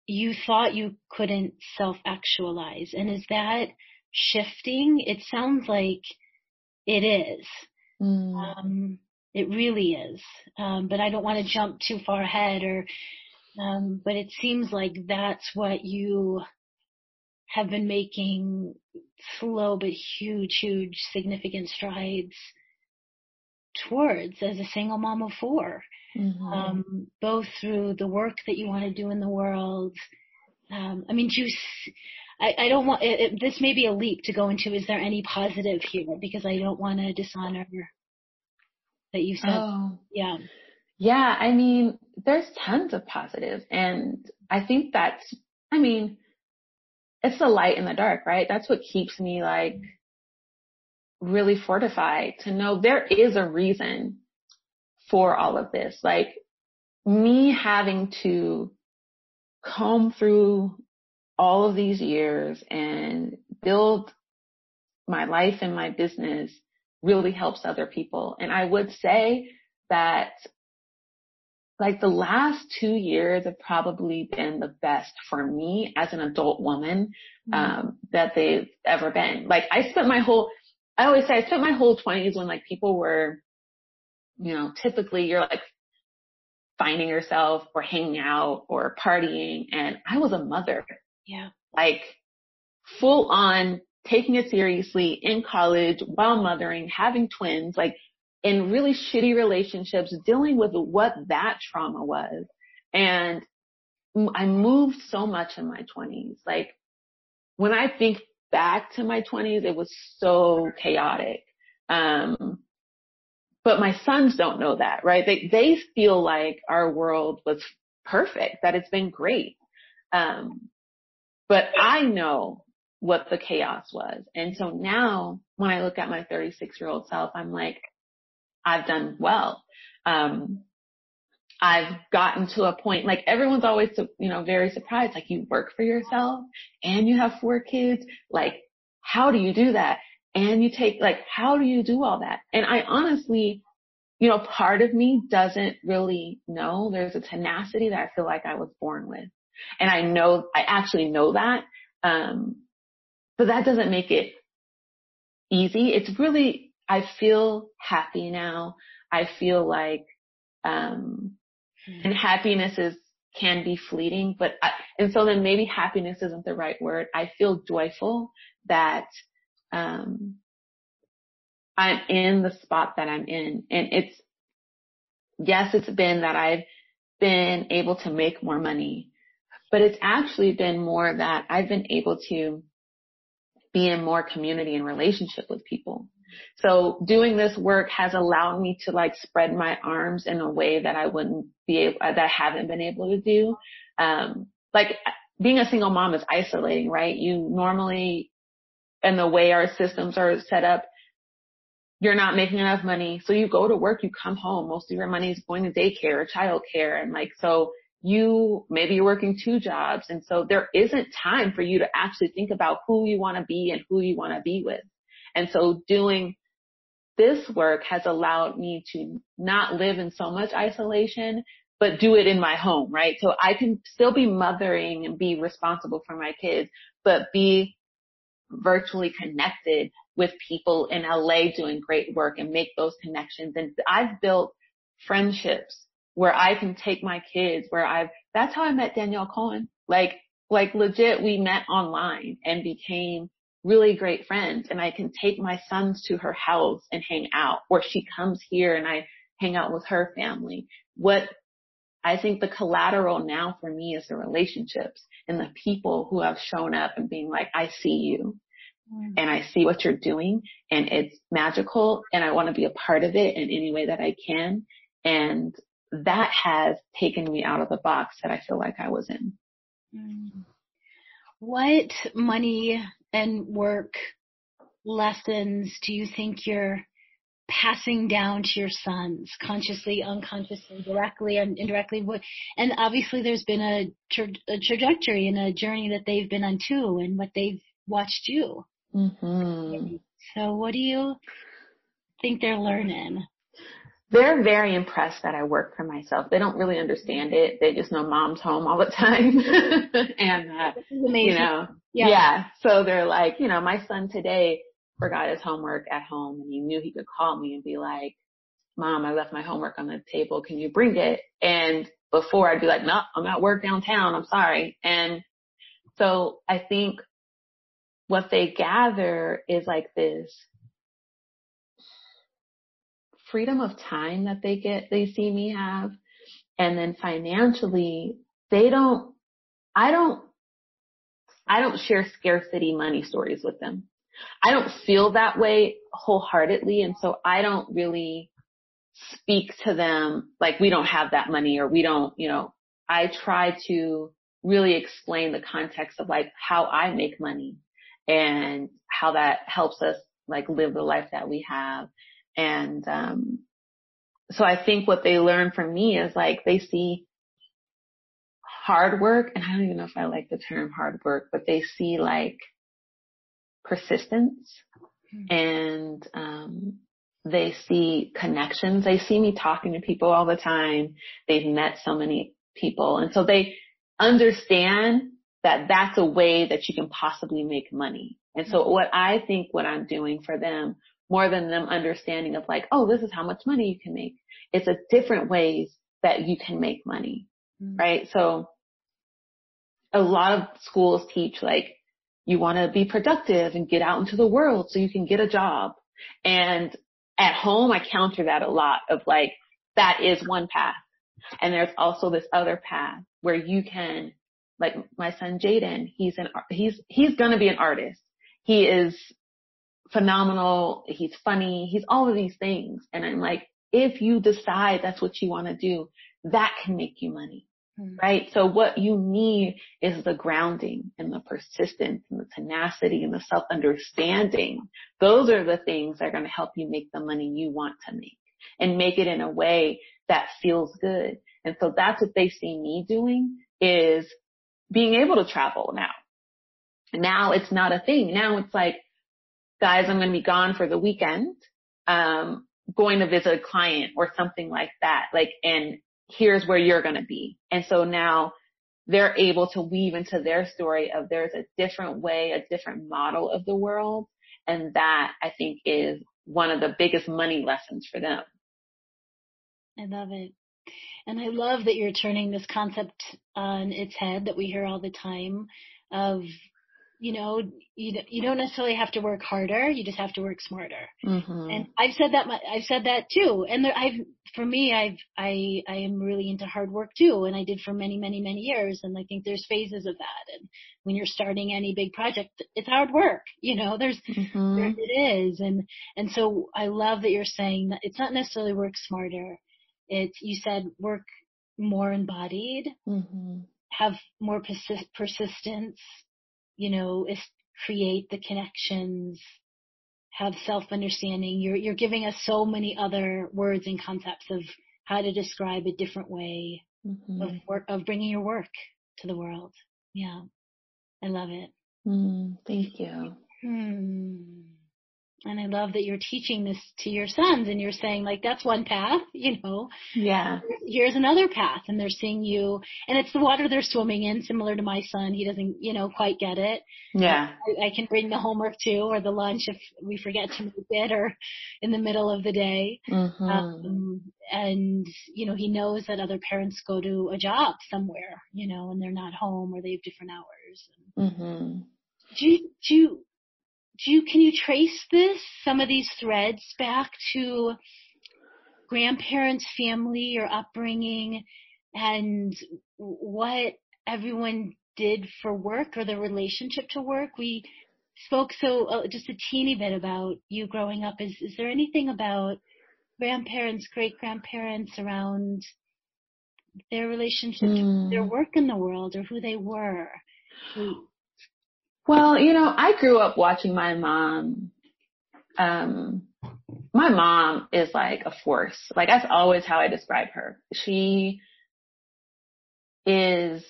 you thought you couldn't self-actualize. And is that shifting? It sounds like it is. It really is. But I don't want to jump too far ahead, but it seems like that's what you have been making slow but huge significant strides towards as a single mom of four. Both through the work that you want to do in the world, I don't want – this may be a leap to go into, is there any positive here? Because I don't want to dishonor that you said. Oh. Yeah. Yeah, I mean, there's tons of positives. And I think that's – I mean, it's the light in the dark, right? That's what keeps me, like, really fortified to know there is a reason for all of this. Like, me having to comb through all of these years and build my life and my business really helps other people. And I would say that, like, the last 2 years have probably been the best for me as an adult woman, that they've ever been. Like, I spent my whole 20s when, like, people were, you know, typically you're like finding yourself or hanging out or partying. And I was a mother. Yeah. Like, full on taking it seriously in college while mothering, having twins, like, in really shitty relationships, dealing with what that trauma was. And I moved so much in my 20s. Like, when I think back to my 20s, it was so chaotic. But my sons don't know that, right? They feel like our world was perfect, that it's been great. But I know what the chaos was. And so now when I look at my 36-year-old self, I'm like, I've done well. I've gotten to a point, like, everyone's always, you know, very surprised, like, you work for yourself and you have 4 kids. Like, how do you do that? And you take, like, how do you do all that? And I honestly, you know, part of me doesn't really know. There's a tenacity that I feel like I was born with. And I actually know that. But that doesn't make it easy. It's really, I feel happy now. I feel like, and happiness can be fleeting, but and so then maybe happiness isn't the right word. I feel joyful that, I'm in the spot that I'm in. And it's been that I've been able to make more money. But it's actually been more that I've been able to be in more community and relationship with people. So doing this work has allowed me to, like, spread my arms in a way that I wouldn't be able, that I haven't been able to do. Like, being a single mom is isolating, right? You normally, and the way our systems are set up, you're not making enough money. So you go to work, you come home. Most of your money is going to daycare or childcare. And, like, so maybe you're working 2 jobs. And so there isn't time for you to actually think about who you want to be and who you want to be with. And so doing this work has allowed me to not live in so much isolation, but do it in my home, right? So I can still be mothering and be responsible for my kids, but be virtually connected with people in LA doing great work and make those connections. And I've built friendships where I can take my kids, that's how I met Danielle Cohen. Like legit, we met online and became really great friends, and I can take my sons to her house and hang out, or she comes here and I hang out with her family. What I think the collateral now for me is the relationships and the people who have shown up and being like, I see you and I see what you're doing and it's magical and I want to be a part of it in any way that I can. And that has taken me out of the box that I feel like I was in. What money and work lessons do you think you're passing down to your sons, consciously, unconsciously, directly and indirectly? And obviously there's been a trajectory and a journey that they've been on too, and what they've watched you. Mm-hmm. So what do you think they're learning? They're very impressed that I work for myself. They don't really understand it. They just know mom's home all the time. And, you know, yeah. So they're like, you know, my son today forgot his homework at home and he knew he could call me and be like, Mom, I left my homework on the table. Can you bring it? And before I'd be like, no, I'm at work downtown. I'm sorry. And so I think what they gather is like this freedom of time that they see me have. And then financially, I don't I don't share scarcity money stories with them. I don't feel that way wholeheartedly, and so I don't really speak to them like we don't have that money or we don't, you know. I try to really explain the context of like how I make money and how that helps us like live the life that we have. And so I think what they learn from me is like they see hard work, and I don't even know if I like the term hard work, but they see like persistence and they see connections. They see me talking to people all the time. They've met so many people, and so they understand that that's a way that you can possibly make money. And so what I think what I'm doing for them, more than them understanding of like, oh, this is how much money you can make, it's a different ways that you can make money, right? So a lot of schools teach like you want to be productive and get out into the world so you can get a job. And at home, I counter that a lot of like, that is one path. And there's also this other path where you can, like my son Jaden, he's going to be an artist. He is phenomenal. He's funny. He's all of these things. And I'm like, if you decide that's what you want to do, that can make you money, right? So what you need is the grounding and the persistence and the tenacity and the self-understanding. Those are the things that are going to help you make the money you want to make and make it in a way that feels good. And so that's what they see me doing, is being able to travel now. Now it's not a thing. Now it's like, guys, I'm going to be gone for the weekend, going to visit a client or something like that. Like, and here's where you're going to be. And so now they're able to weave into their story of there's a different way, a different model of the world. And that, I think, is one of the biggest money lessons for them. I love it. And I love that you're turning this concept on its head that we hear all the time of, you know, you don't necessarily have to work harder. You just have to work smarter. And I've said that too. And I am really into hard work too. And I did for many, many, many years. And I think there's phases of that. And when you're starting any big project, it's hard work. You know, it is. And so I love that you're saying that it's not necessarily work smarter. It's, you said, work more embodied, have more persistence, you know, is create the connections, have self-understanding. You're giving us so many other words and concepts of how to describe a different way of work, of bringing your work to the world. Yeah. I love it. Thank you. And I love that you're teaching this to your sons, and you're saying like, that's one path, you know. Yeah. Here's another path, and they're seeing you, and it's the water they're swimming in, similar to my son. He doesn't, you know, quite get it. Yeah. I can bring the homework too, or the lunch if we forget to make it, or in the middle of the day. And, you know, he knows that other parents go to a job somewhere, you know, and they're not home, or they have different hours. Can you trace this, some of these threads, back to grandparents, family, or upbringing, and what everyone did for work or their relationship to work? We spoke just a teeny bit about you growing up. Is there anything about grandparents, great-grandparents, around their relationship to their work in the world, or who they were? Well, you know, I grew up watching my mom. My mom is like a force. Like, that's always how I describe her. She is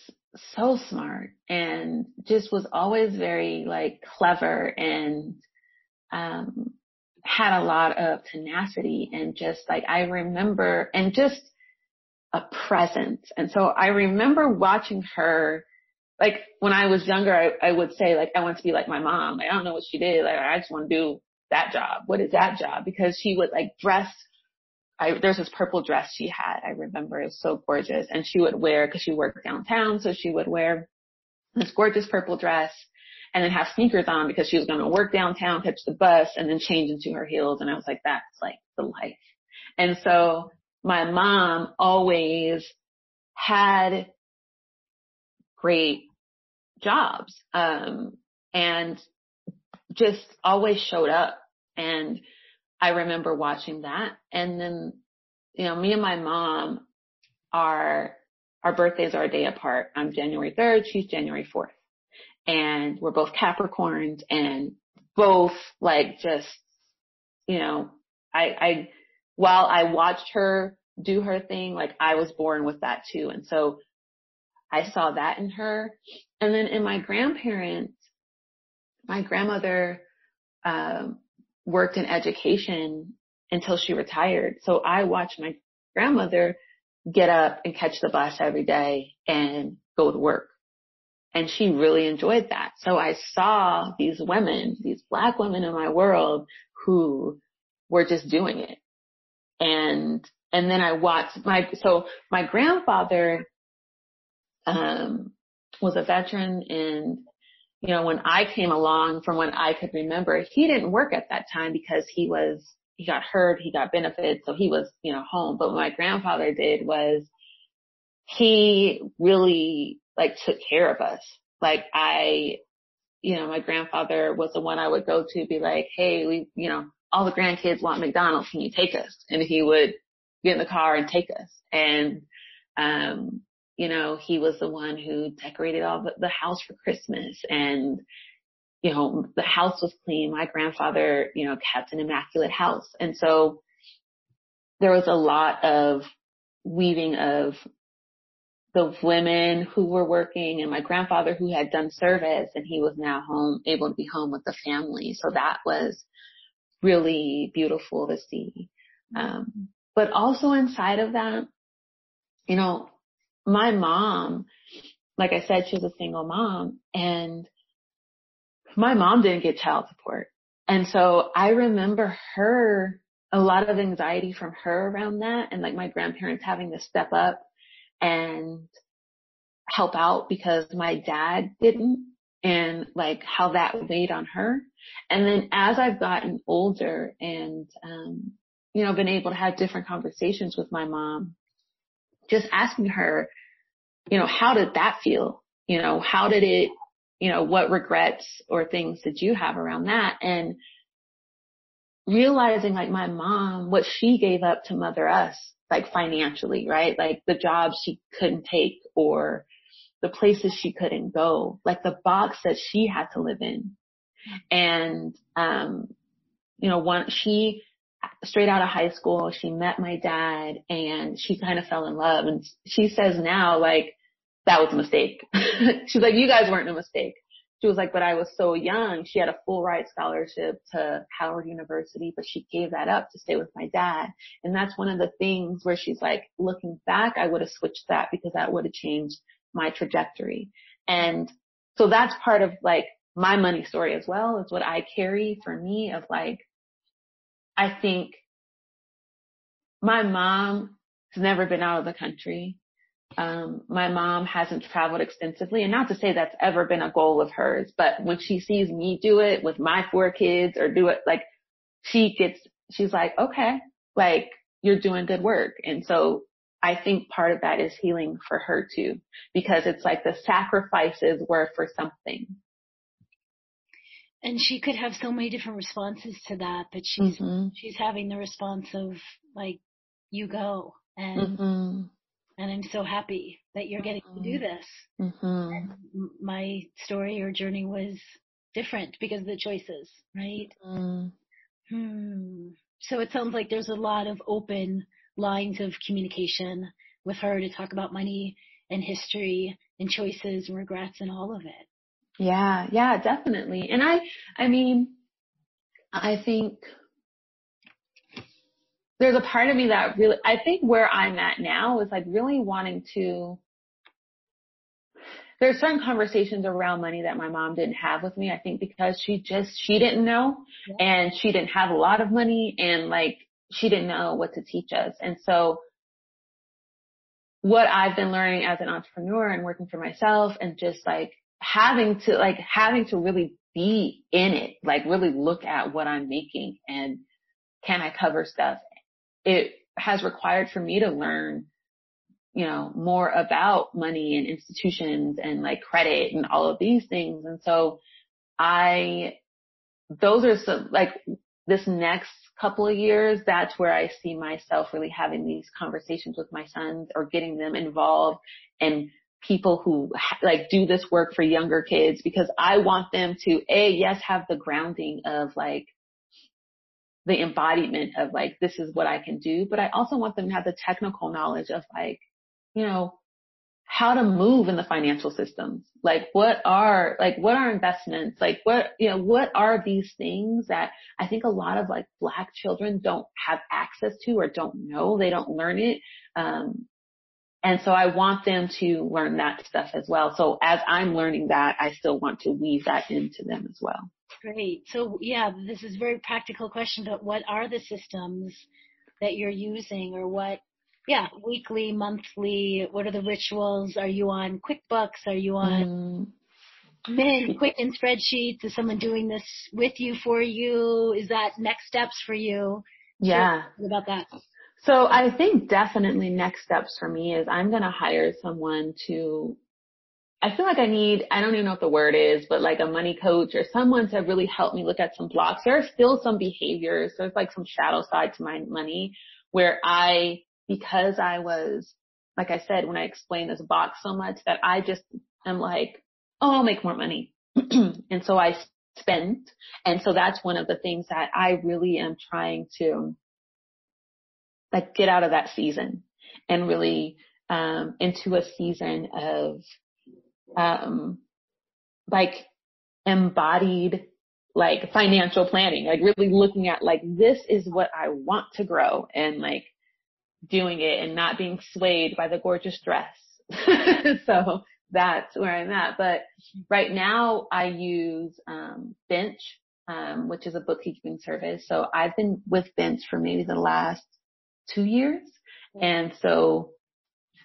so smart and just was always very like clever, and had a lot of tenacity, and just like, I remember, and just a presence. And so I remember watching her. Like, when I was younger, I would say, like, I want to be like my mom. Like, I don't know what she did. Like, I just want to do that job. What is that job? Because she would, like, dress. There's this purple dress she had. I remember it was so gorgeous. And she would wear, because she worked downtown, so she would wear this gorgeous purple dress and then have sneakers on because she was going to work downtown, catch the bus, and then change into her heels. And I was like, that's, like, the life. And so my mom always had great jobs, and just always showed up. And I remember watching that. And then, you know, me and my mom are, our birthdays are a day apart. I'm January 3rd. She's January 4th. And we're both Capricorns and both like just, you know, I while I watched her do her thing, like I was born with that too. And so I saw that in her. And then in my grandparents, my grandmother, worked in education until she retired. So I watched my grandmother get up and catch the bus every day and go to work. And she really enjoyed that. So I saw these women, these Black women in my world who were just doing it. And then I watched my grandfather, was a veteran, and, you know, when I came along, from when I could remember, he didn't work at that time because he got hurt, he got benefits. So he was, you know, home. But what my grandfather did was he really like took care of us. Like my grandfather was the one I would go to, be like, hey, all the grandkids want McDonald's. Can you take us? And he would get in the car and take us. And, you know, he was the one who decorated all the house for Christmas, and, you know, the house was clean. My grandfather, you know, kept an immaculate house. And so there was a lot of weaving of the women who were working, and my grandfather who had done service and he was now home, able to be home with the family. So that was really beautiful to see. But also inside of that, you know, my mom, like I said, she was a single mom, and my mom didn't get child support. And so I remember her, a lot of anxiety from her around that, and like my grandparents having to step up and help out because my dad didn't, and like how that weighed on her. And then as I've gotten older and, you know, been able to have different conversations with my mom, just asking her, you know, how did that feel? You know, how did it, you know, what regrets or things did you have around that? And realizing like my mom, what she gave up to mother us, like financially, right? Like the jobs she couldn't take or the places she couldn't go, like the box that she had to live in. And, you know, she straight out of high school, she met my dad and she kind of fell in love. And she says now, like, that was a mistake. She's like, you guys weren't a mistake. She was like, but I was so young. She had a full ride scholarship to Howard University, but she gave that up to stay with my dad. And that's one of the things where she's like, looking back, I would have switched that because that would have changed my trajectory. And so that's part of like my money story as well. It's what I carry for me of like, I think my mom has never been out of the country. My mom hasn't traveled extensively, and not to say that's ever been a goal of hers, but when she sees me do it with my 4 kids or do it, like she's like, okay, like you're doing good work. And so I think part of that is healing for her too, because it's like the sacrifices were for something. And she could have so many different responses to that, but she's having the response of like, you go, and and I'm so happy that you're getting to do this. And my story or journey was different because of the choices, right? So it sounds like there's a lot of open lines of communication with her to talk about money and history and choices and regrets and all of it. Yeah, definitely. And I mean, I think there's a part of me that really, I think where I'm at now is like really wanting to, there's certain conversations around money that my mom didn't have with me. I think because she didn't know, and she didn't have a lot of money, and like she didn't know what to teach us. And so what I've been learning as an entrepreneur and working for myself, and just like having to really be in it, like really look at what I'm making and can I cover stuff, it has required for me to learn you know, more about money and institutions and like credit and all of these things. And so those are some, like, this next couple of years, that's where I see myself really having these conversations with my sons or getting them involved and people who like do this work for younger kids, because I want them to, yes, have the grounding of like the embodiment of like, this is what I can do, but I also want them to have the technical knowledge of like, you know, how to move in the financial systems. Like what are investments? Like what are these things that I think a lot of like Black children don't have access to or don't know, they don't learn it. And so I want them to learn that stuff as well. So as I'm learning that, I still want to weave that into them as well. Great. So yeah, this is a very practical question, but what are the systems that you're using, or what, yeah, weekly, monthly, what are the rituals? Are you on QuickBooks? Are you on Quicken spreadsheets? Is someone doing this with you, for you? Is that next steps for you? Yeah. What about that? So I think definitely next steps for me is I'm going to hire someone to, I feel like I don't even know what the word is, but like a money coach or someone to really help me look at some blocks. There are still some behaviors. There's like some shadow side to my money where because I was, like I said, when I explained this box so much that I just am like, oh, I'll make more money. And so I spend. And so that's one of the things that I really am trying to like get out of that season and really, into a season of, like embodied, like financial planning, like really looking at like, this is what I want to grow, and like doing it and not being swayed by the gorgeous dress. So that's where I'm at. But right now I use, Bench, which is a bookkeeping service. So I've been with Bench for maybe the last 2 years. And so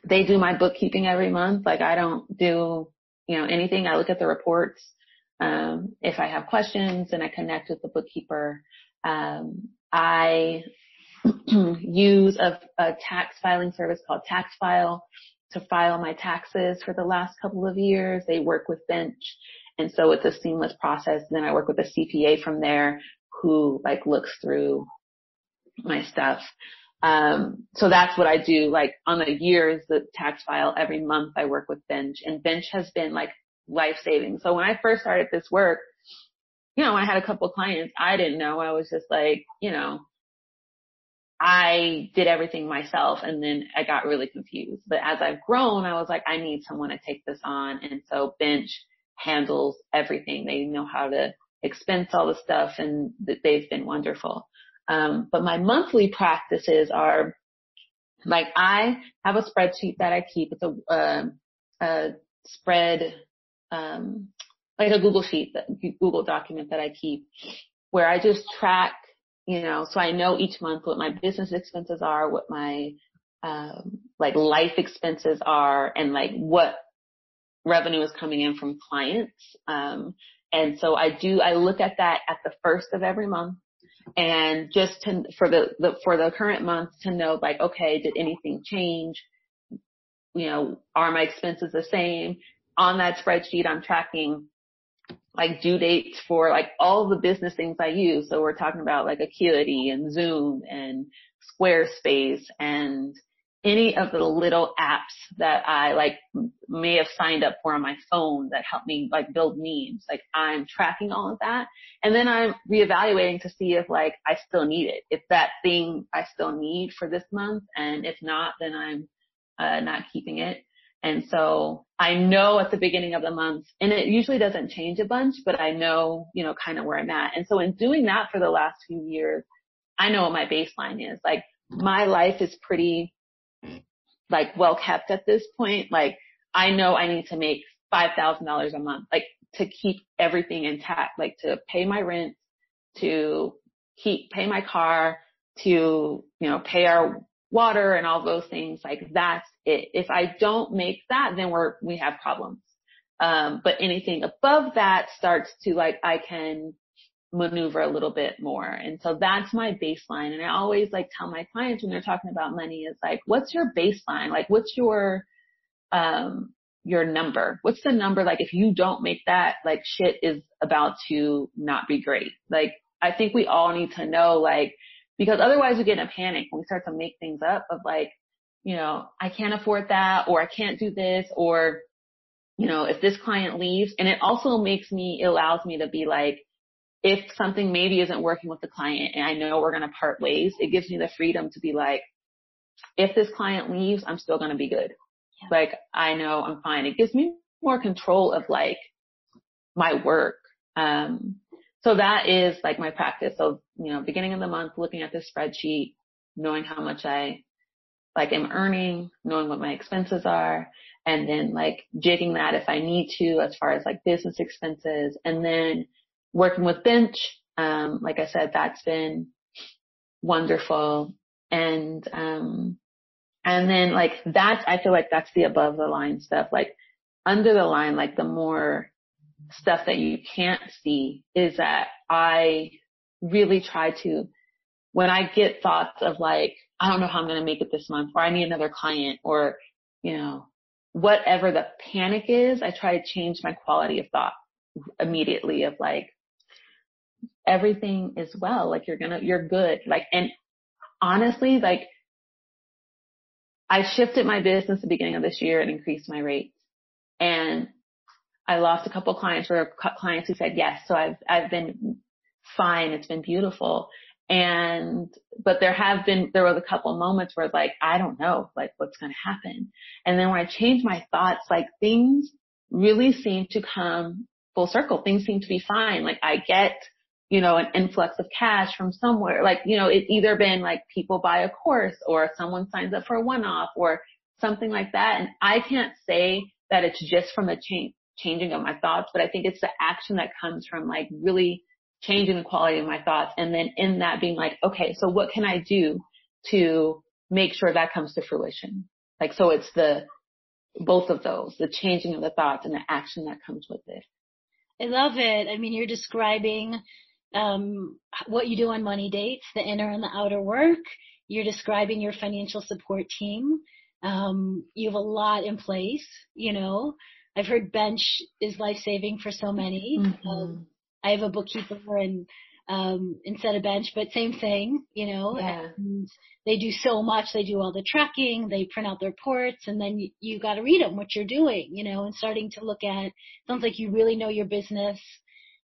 they do my bookkeeping every month. Like I don't do, anything. I look at the reports. If I have questions, and I connect with the bookkeeper. I use a tax filing service called Tax File to file my taxes for the last couple of years. They work with Bench. And so it's a seamless process. And then I work with a CPA from there who like looks through my stuff. So that's what I do. Like on the year is the Tax File. Every month I work with Bench, and Bench has been like life saving. So when I first started this work, I had a couple of clients. I didn't know. I was just like, I did everything myself, and then I got really confused. But as I've grown, I was like, I need someone to take this on. And so Bench handles everything. They know how to expense all the stuff, and they've been wonderful. But my monthly practices are like, I have a spreadsheet that I keep. It's a spread, like a Google sheet, Google document that I keep, where I just track, so I know each month what my business expenses are, what my, like life expenses are, and like what revenue is coming in from clients. And so I look at that at the first of every month. And just for the current month to know like, okay, did anything change? Are my expenses the same? On that spreadsheet, I'm tracking like due dates for like all the business things I use. So we're talking about like Acuity and Zoom and Squarespace and any of the little apps that I like may have signed up for on my phone that help me like build memes. Like I'm tracking all of that, and then I'm reevaluating to see if like I still need it, if that thing I still need for this month. And if not, then I'm not keeping it. And so I know at the beginning of the month, and it usually doesn't change a bunch, but I know, kind of where I'm at. And so in doing that for the last few years, I know what my baseline is. Like my life is pretty like well kept at this point. Like I know I need to make $5,000 a month, like to keep everything intact, like to pay my rent, to pay my car, to, pay our water and all those things. Like that's it. If I don't make that, then we have problems. But anything above that starts to like, I can maneuver a little bit more. And so that's my baseline. And I always like tell my clients when they're talking about money is like, what's your baseline? Like, what's your number? What's the number? Like, if you don't make that, like shit is about to not be great. Like, I think we all need to know, like, because otherwise we get in a panic when we start to make things up of like, you know, I can't afford that, or I can't do this, or, you know, if this client leaves. And it also makes me, it allows me to be like, if something maybe isn't working with the client and I know we're going to part ways, it gives me the freedom to be like, if this client leaves, I'm still going to be good. Yeah. Like, I know I'm fine. It gives me more control of like my work. So that is like my practice of, you know, beginning of the month, looking at the spreadsheet, knowing how much I like am earning, knowing what my expenses are, and then like jigging that if I need to, as far as like business expenses. And then working with Bench, like I said, that's been wonderful. And then like that's, I feel like that's the above the line stuff. Like under the line, like the more stuff that you can't see is that I really try to, when I get thoughts of like, I don't know how I'm going to make it this month, or I need another client, or, you know, whatever the panic is, I try to change my quality of thought immediately of like, everything is well, like you're good. Like, and honestly, like I shifted my business at the beginning of this year and increased my rates, and I lost a couple of clients or clients who said yes. So I've been fine. It's been beautiful. And, but there was a couple of moments where like, I don't know, like what's going to happen. And then when I change my thoughts, like things really seem to come full circle. Things seem to be fine. Like I get, you know, an influx of cash from somewhere. Like, you know, it's either been like people buy a course or someone signs up for a one-off or something like that. And I can't say that it's just from the changing of my thoughts, but I think it's the action that comes from like really changing the quality of my thoughts. And then in that being like, okay, so what can I do to make sure that comes to fruition? Like, so it's the both of those, the changing of the thoughts and the action that comes with it. I love it. I mean, you're describing what you do on money dates, the inner and the outer work. You're describing your financial support team. You have a lot in place, you know. I've heard Bench is life-saving for so many. Mm-hmm. I have a bookkeeper and instead of Bench, but same thing, you know. Yeah. And they do so much. They do all the tracking. They print out their reports, and then you got to read them, what you're doing, you know, and starting to look at. Sounds like you really know your business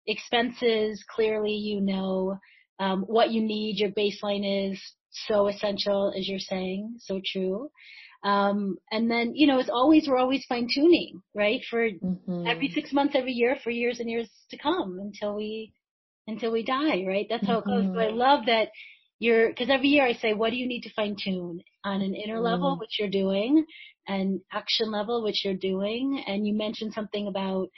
expenses clearly. You know what you need. Your baseline is so essential, as you're saying, so true. And then, you know, we're always fine tuning, right? For mm-hmm. every 6 months, every year, for years and years to come until we die, right? That's how it goes. Mm-hmm. But I love that because every year I say, what do you need to fine tune on an inner mm-hmm. level, which you're doing, an action level, which you're doing. And you mentioned something about,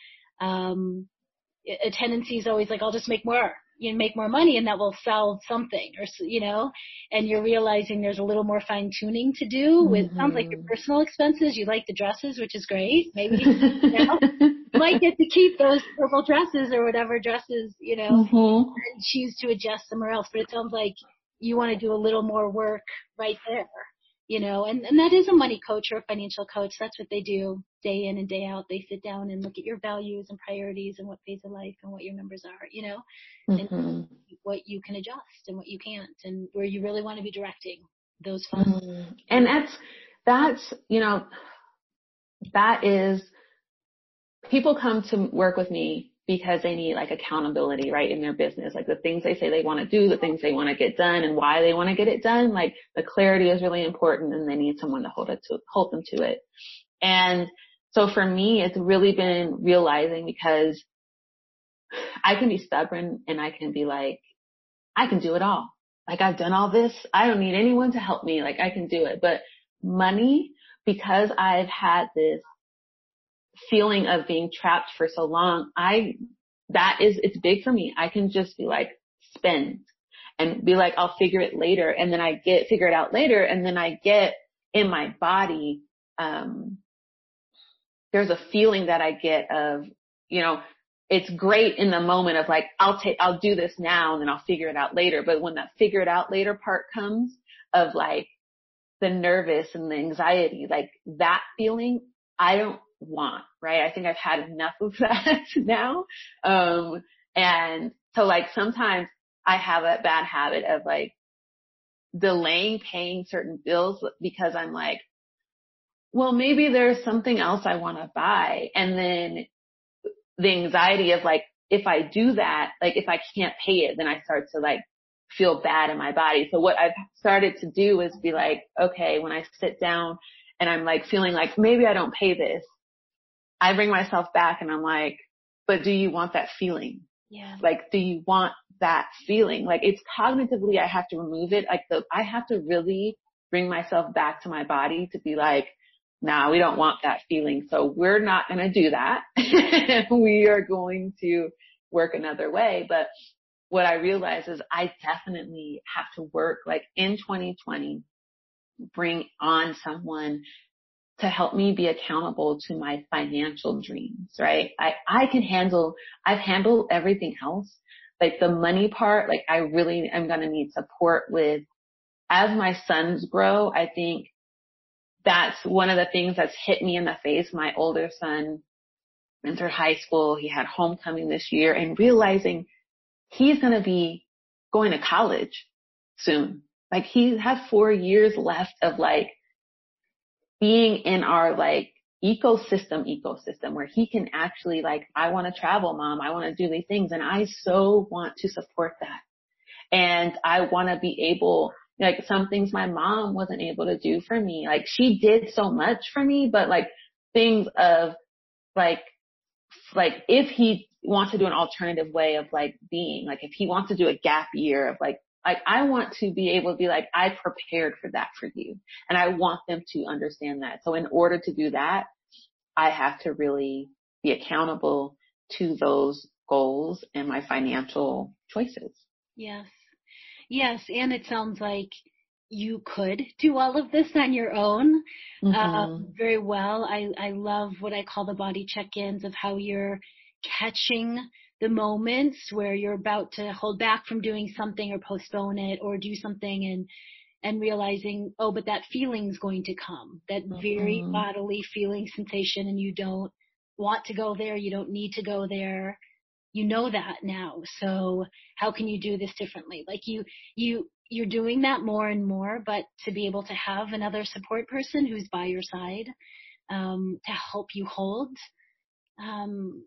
a tendency is always like, I'll just make more money and that will solve something, or, you know, and you're realizing there's a little more fine tuning to do with, mm-hmm. sounds like your personal expenses. You like the dresses, which is great. Maybe, you know, might get to keep those purple dresses or whatever dresses, you know, mm-hmm. and choose to adjust somewhere else. But it sounds like you want to do a little more work right there, you know, and that is a money coach or a financial coach. That's what they do day in and day out. They sit down and look at your values and priorities and what phase of life and what your numbers are, you know, mm-hmm. and what you can adjust and what you can't and where you really want to be directing those funds. Mm-hmm. And that's, you know, that is, people come to work with me because they need like accountability, right, in their business, like the things they say they want to do, the things they want to get done and why they want to get it done. Like the clarity is really important and they need someone to hold them to it. And so for me, it's really been realizing, because I can be stubborn and I can be like, I can do it all. Like I've done all this. I don't need anyone to help me. Like I can do it. But money, because I've had this feeling of being trapped for so long, it's big for me. I can just be like, spend, and be like, I'll figure it later. And then I figure it out later. And then I get in my body, there's a feeling that I get of, you know, it's great in the moment of like, I'll do this now and then I'll figure it out later. But when that figure it out later part comes of like the nervous and the anxiety, like that feeling, I don't want, right? I think I've had enough of that now. And so like sometimes I have a bad habit of like delaying paying certain bills because I'm like, well, maybe there's something else I want to buy. And then the anxiety of like, if I do that, like if I can't pay it, then I start to like feel bad in my body. So what I've started to do is be like, okay, when I sit down and I'm like feeling like maybe I don't pay this, I bring myself back and I'm like, but do you want that feeling? Yeah. Like, do you want that feeling? Like it's cognitively, I have to remove it. Like I have to really bring myself back to my body to be like, nah, we don't want that feeling. So we're not going to do that. We are going to work another way. But what I realize is I definitely have to work like in 2020, bring on someone to help me be accountable to my financial dreams, right? I've handled everything else. Like the money part, like I really am going to need support with. As my sons grow, I think that's one of the things that's hit me in the face. My older son entered high school. He had homecoming this year, and realizing he's going to be going to college soon. Like he had 4 years left of like being in our like ecosystem where he can actually like, I want to travel, Mom. I want to do these things. And I so want to support that. And I want to be able, like some things my mom wasn't able to do for me. Like she did so much for me, but like things of like if he wants to do an alternative way of like being, like if he wants to do a gap year of like I want to be able to be like, I prepared for that for you. And I want them to understand that. So in order to do that, I have to really be accountable to those goals and my financial choices. Yes. Yes, and it sounds like you could do all of this on your own very well. I love what I call the body check-ins of how you're catching the moments where you're about to hold back from doing something or postpone it or do something and realizing, oh, but that feeling's going to come, that very bodily feeling sensation, and you don't want to go there, you don't need to go there. You know that now. So how can you do this differently? Like you're doing that more and more, but to be able to have another support person who's by your side, to help you hold,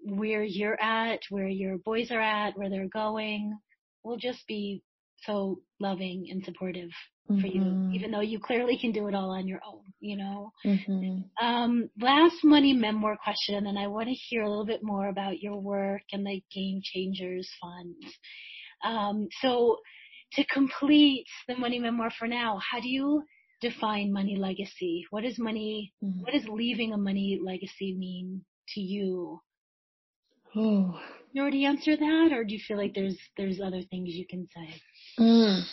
where you're at, where your boys are at, where they're going, will just be so loving and supportive for you, even though you clearly can do it all on your own, you know? Last money memoir question, and I want to hear a little bit more about your work and the Game Changers Fund. So to complete the money memoir for now, how do you define money legacy? What is money, what does leaving a money legacy mean to you? Oh. You already answered that, or do you feel like there's other things you can say?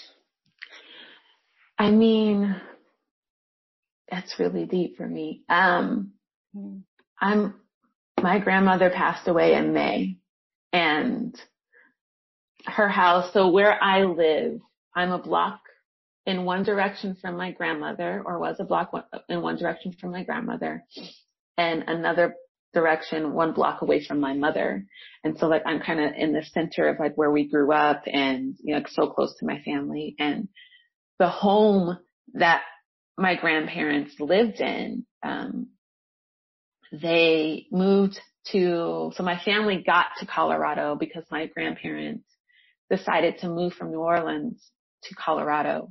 I mean, that's really deep for me. My grandmother passed away in May, and her house, so where I live, I'm a block in one direction from my grandmother, or was a block in one direction from my grandmother, and another direction, one block away from my mother. And so like I'm kind of in the center of like where we grew up and, you know, so close to my family. And the home that my grandparents lived in, they moved to, so my family got to Colorado because my grandparents decided to move from New Orleans to Colorado.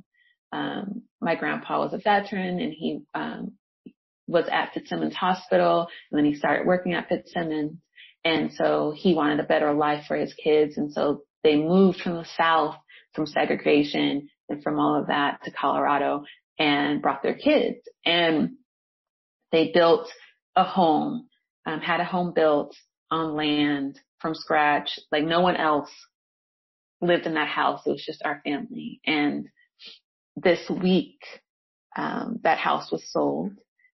My grandpa was a veteran, and he was at Fitzsimmons Hospital, and then he started working at Fitzsimmons. And so he wanted a better life for his kids. And so they moved from the South, from segregation and from all of that, to Colorado, and brought their kids, and they built a home, had a home built on land from scratch. Like no one else lived in that house. It was just our family. And this week, that house was sold,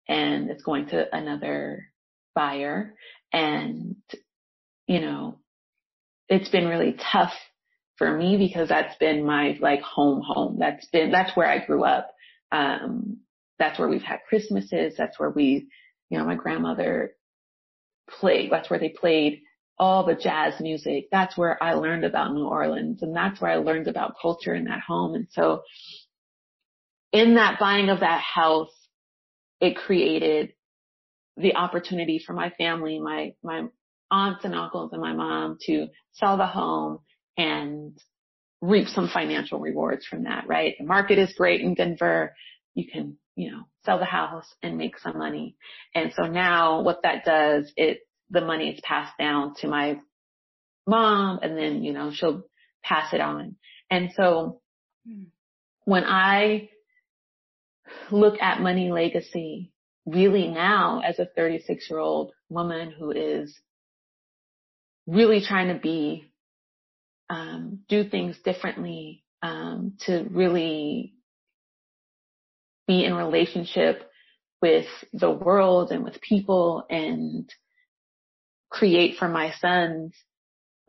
and it's going to another buyer. And, you know, it's been really tough for me because that's been my like home. That's where I grew up. That's where we've had Christmases. That's where we, you know, my grandmother played, that's where they played all the jazz music. That's where I learned about New Orleans, and that's where I learned about culture in that home. And so in that buying of that house, it created the opportunity for my family, my aunts and uncles and my mom to sell the home and reap some financial rewards from that, right? The market is great in Denver. You can, you know, sell the house and make some money. And so now what that does, the money is passed down to my mom, and then, you know, she'll pass it on. And so when I look at money legacy, really now as a 36-year-old woman who is really trying to be, do things differently, to really be in relationship with the world and with people and create for my sons.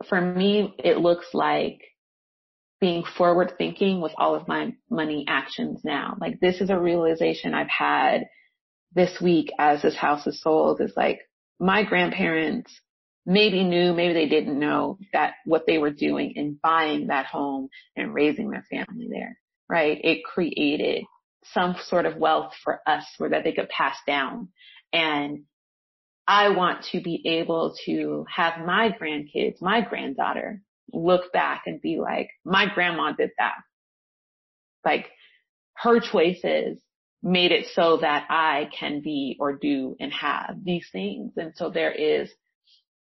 For me, it looks like being forward thinking with all of my money actions now. Like, this is a realization I've had this week as this house is sold, is like my grandparents maybe knew, maybe they didn't know that what they were doing in buying that home and raising their family there, right? It created some sort of wealth for us where that they could pass down. And I want to be able to have my grandkids, my granddaughter, look back and be like, my grandma did that. Like, her choices made it so that I can be or do and have these things. And so there is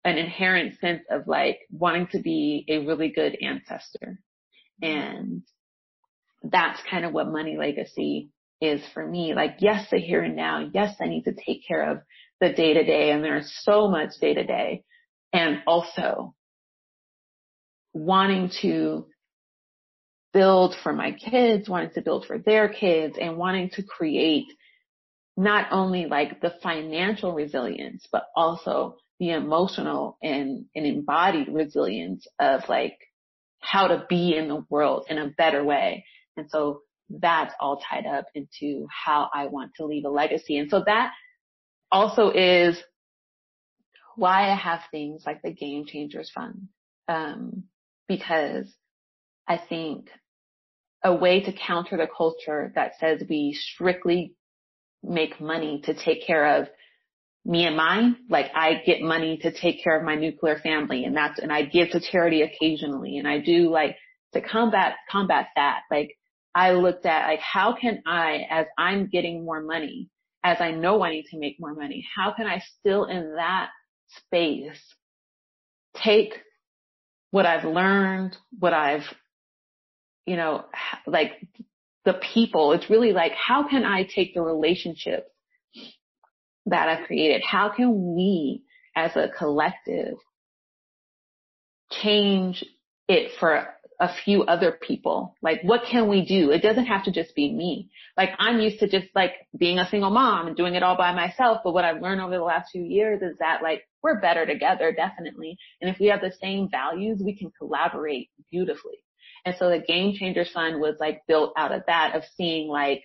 an inherent sense of like wanting to be a really good ancestor. And that's kind of what money legacy is for me. Like, yes, the here and now. Yes, I need to take care of the day to day, and there's so much day to day, and also wanting to build for my kids, wanting to build for their kids, and wanting to create not only like the financial resilience, but also the emotional and embodied resilience of like how to be in the world in a better way. And so that's all tied up into how I want to leave a legacy. And so that also is why I have things like the Game Changers Fund, because I think a way to counter the culture that says we strictly make money to take care of me and mine, like I get money to take care of my nuclear family, and I give to charity occasionally, and I do, like, to combat that, like I looked at like, how can I, as I'm getting more money, as I know I need to make more money, how can I still in that space take what I've learned, what I've, you know, like the people, it's really like, how can I take the relationships that I've created? How can we as a collective change it for a few other people? Like, what can we do? It doesn't have to just be me. Like, I'm used to just like being a single mom and doing it all by myself. But what I've learned over the last few years is that like we're better together, definitely. And if we have the same values, we can collaborate beautifully. And so the Game Changers Fund was like built out of that, of seeing like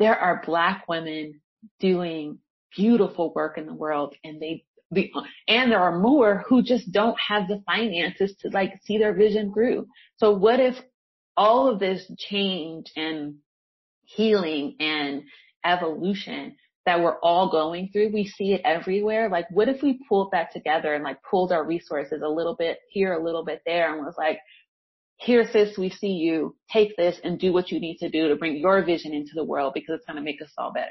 there are Black women doing beautiful work in the world, and and there are more who just don't have the finances to like see their vision through. So what if all of this change and healing and evolution that we're all going through, we see it everywhere. Like, what if we pulled that together and like pulled our resources a little bit here, a little bit there, and was like, here, sis, we see you. Take this and do what you need to do to bring your vision into the world, because it's going to make us all better.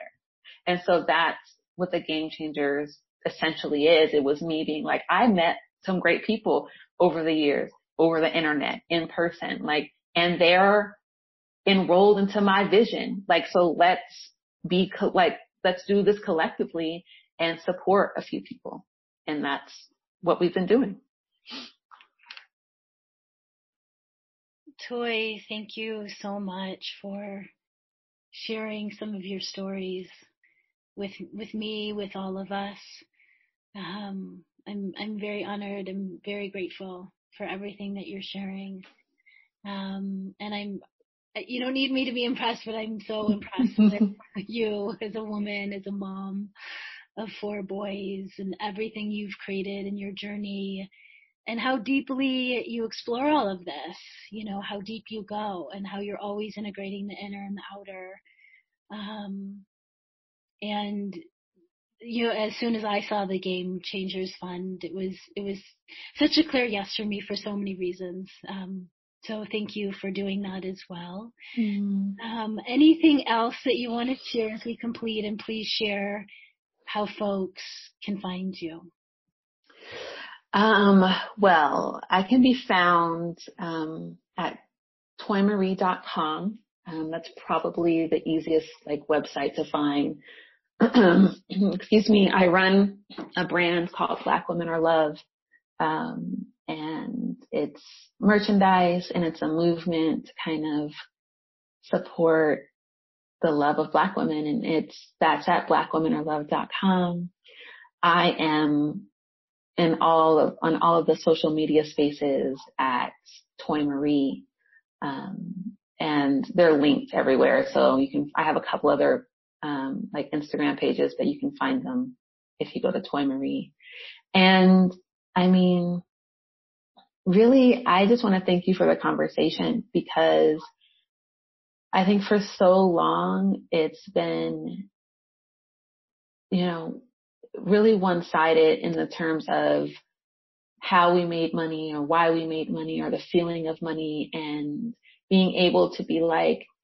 And so that's what the Game Changers essentially is. It was me being like, I met some great people over the years, over the internet, in person, like, and they're enrolled into my vision. Like, so let's do this collectively and support a few people. And that's what we've been doing. Toi, thank you so much for sharing some of your stories with me, with all of us. I'm very honored. I'm very grateful for everything that you're sharing. And you don't need me to be impressed, but I'm so impressed with you as a woman, as a mom of 4 boys, and everything you've created in your journey, and how deeply you explore all of this, you know, how deep you go and how you're always integrating the inner and the outer. And you know, as soon as I saw the Game Changers Fund, it was such a clear yes for me for so many reasons. So thank you for doing that as well. Mm. Anything else that you want to share as we complete, and please share how folks can find you. Well, I can be found at toimarie.com. That's probably the easiest website to find. Excuse me. I run a brand called Black Women Are Love. And it's merchandise, and it's a movement to kind of support the love of Black women. And that's at blackwomenarelove.com. I am on all of the social media spaces at Toi Marie. And they're linked everywhere. So I have a couple other, Instagram pages, but you can find them if you go to Toi Marie. And really, I just want to thank you for the conversation, because I think for so long it's been, really one-sided in the terms of how we made money or why we made money or the feeling of money, and being able to be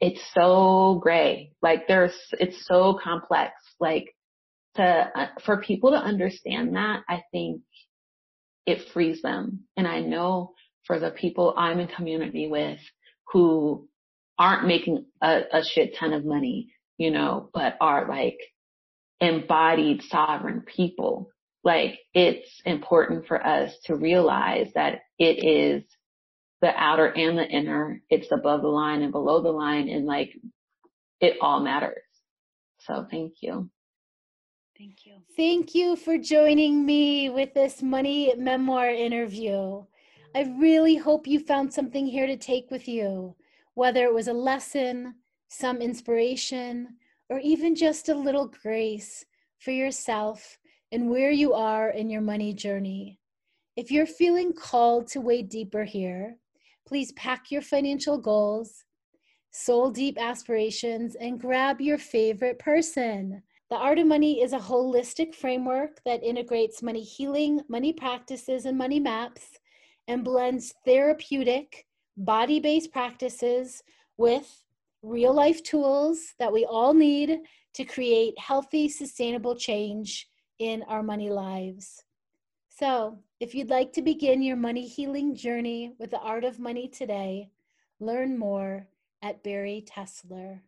it's so gray. It's so complex. For people to understand that, I think it frees them. And I know for the people I'm in community with who aren't making a shit ton of money, but are embodied sovereign people, it's important for us to realize that it is the outer and the inner. It's above the line and below the line. And it all matters. So thank you. Thank you. Thank you for joining me with this money memoir interview. I really hope you found something here to take with you, whether it was a lesson, some inspiration, or even just a little grace for yourself and where you are in your money journey. If you're feeling called to wade deeper here, please pack your financial goals, soul deep aspirations, and grab your favorite person. The Art of Money is a holistic framework that integrates money healing, money practices, and money maps, and blends therapeutic, body-based practices with real-life tools that we all need to create healthy, sustainable change in our money lives. So, if you'd like to begin your money healing journey with the Art of Money today, learn more at BariTesler.com.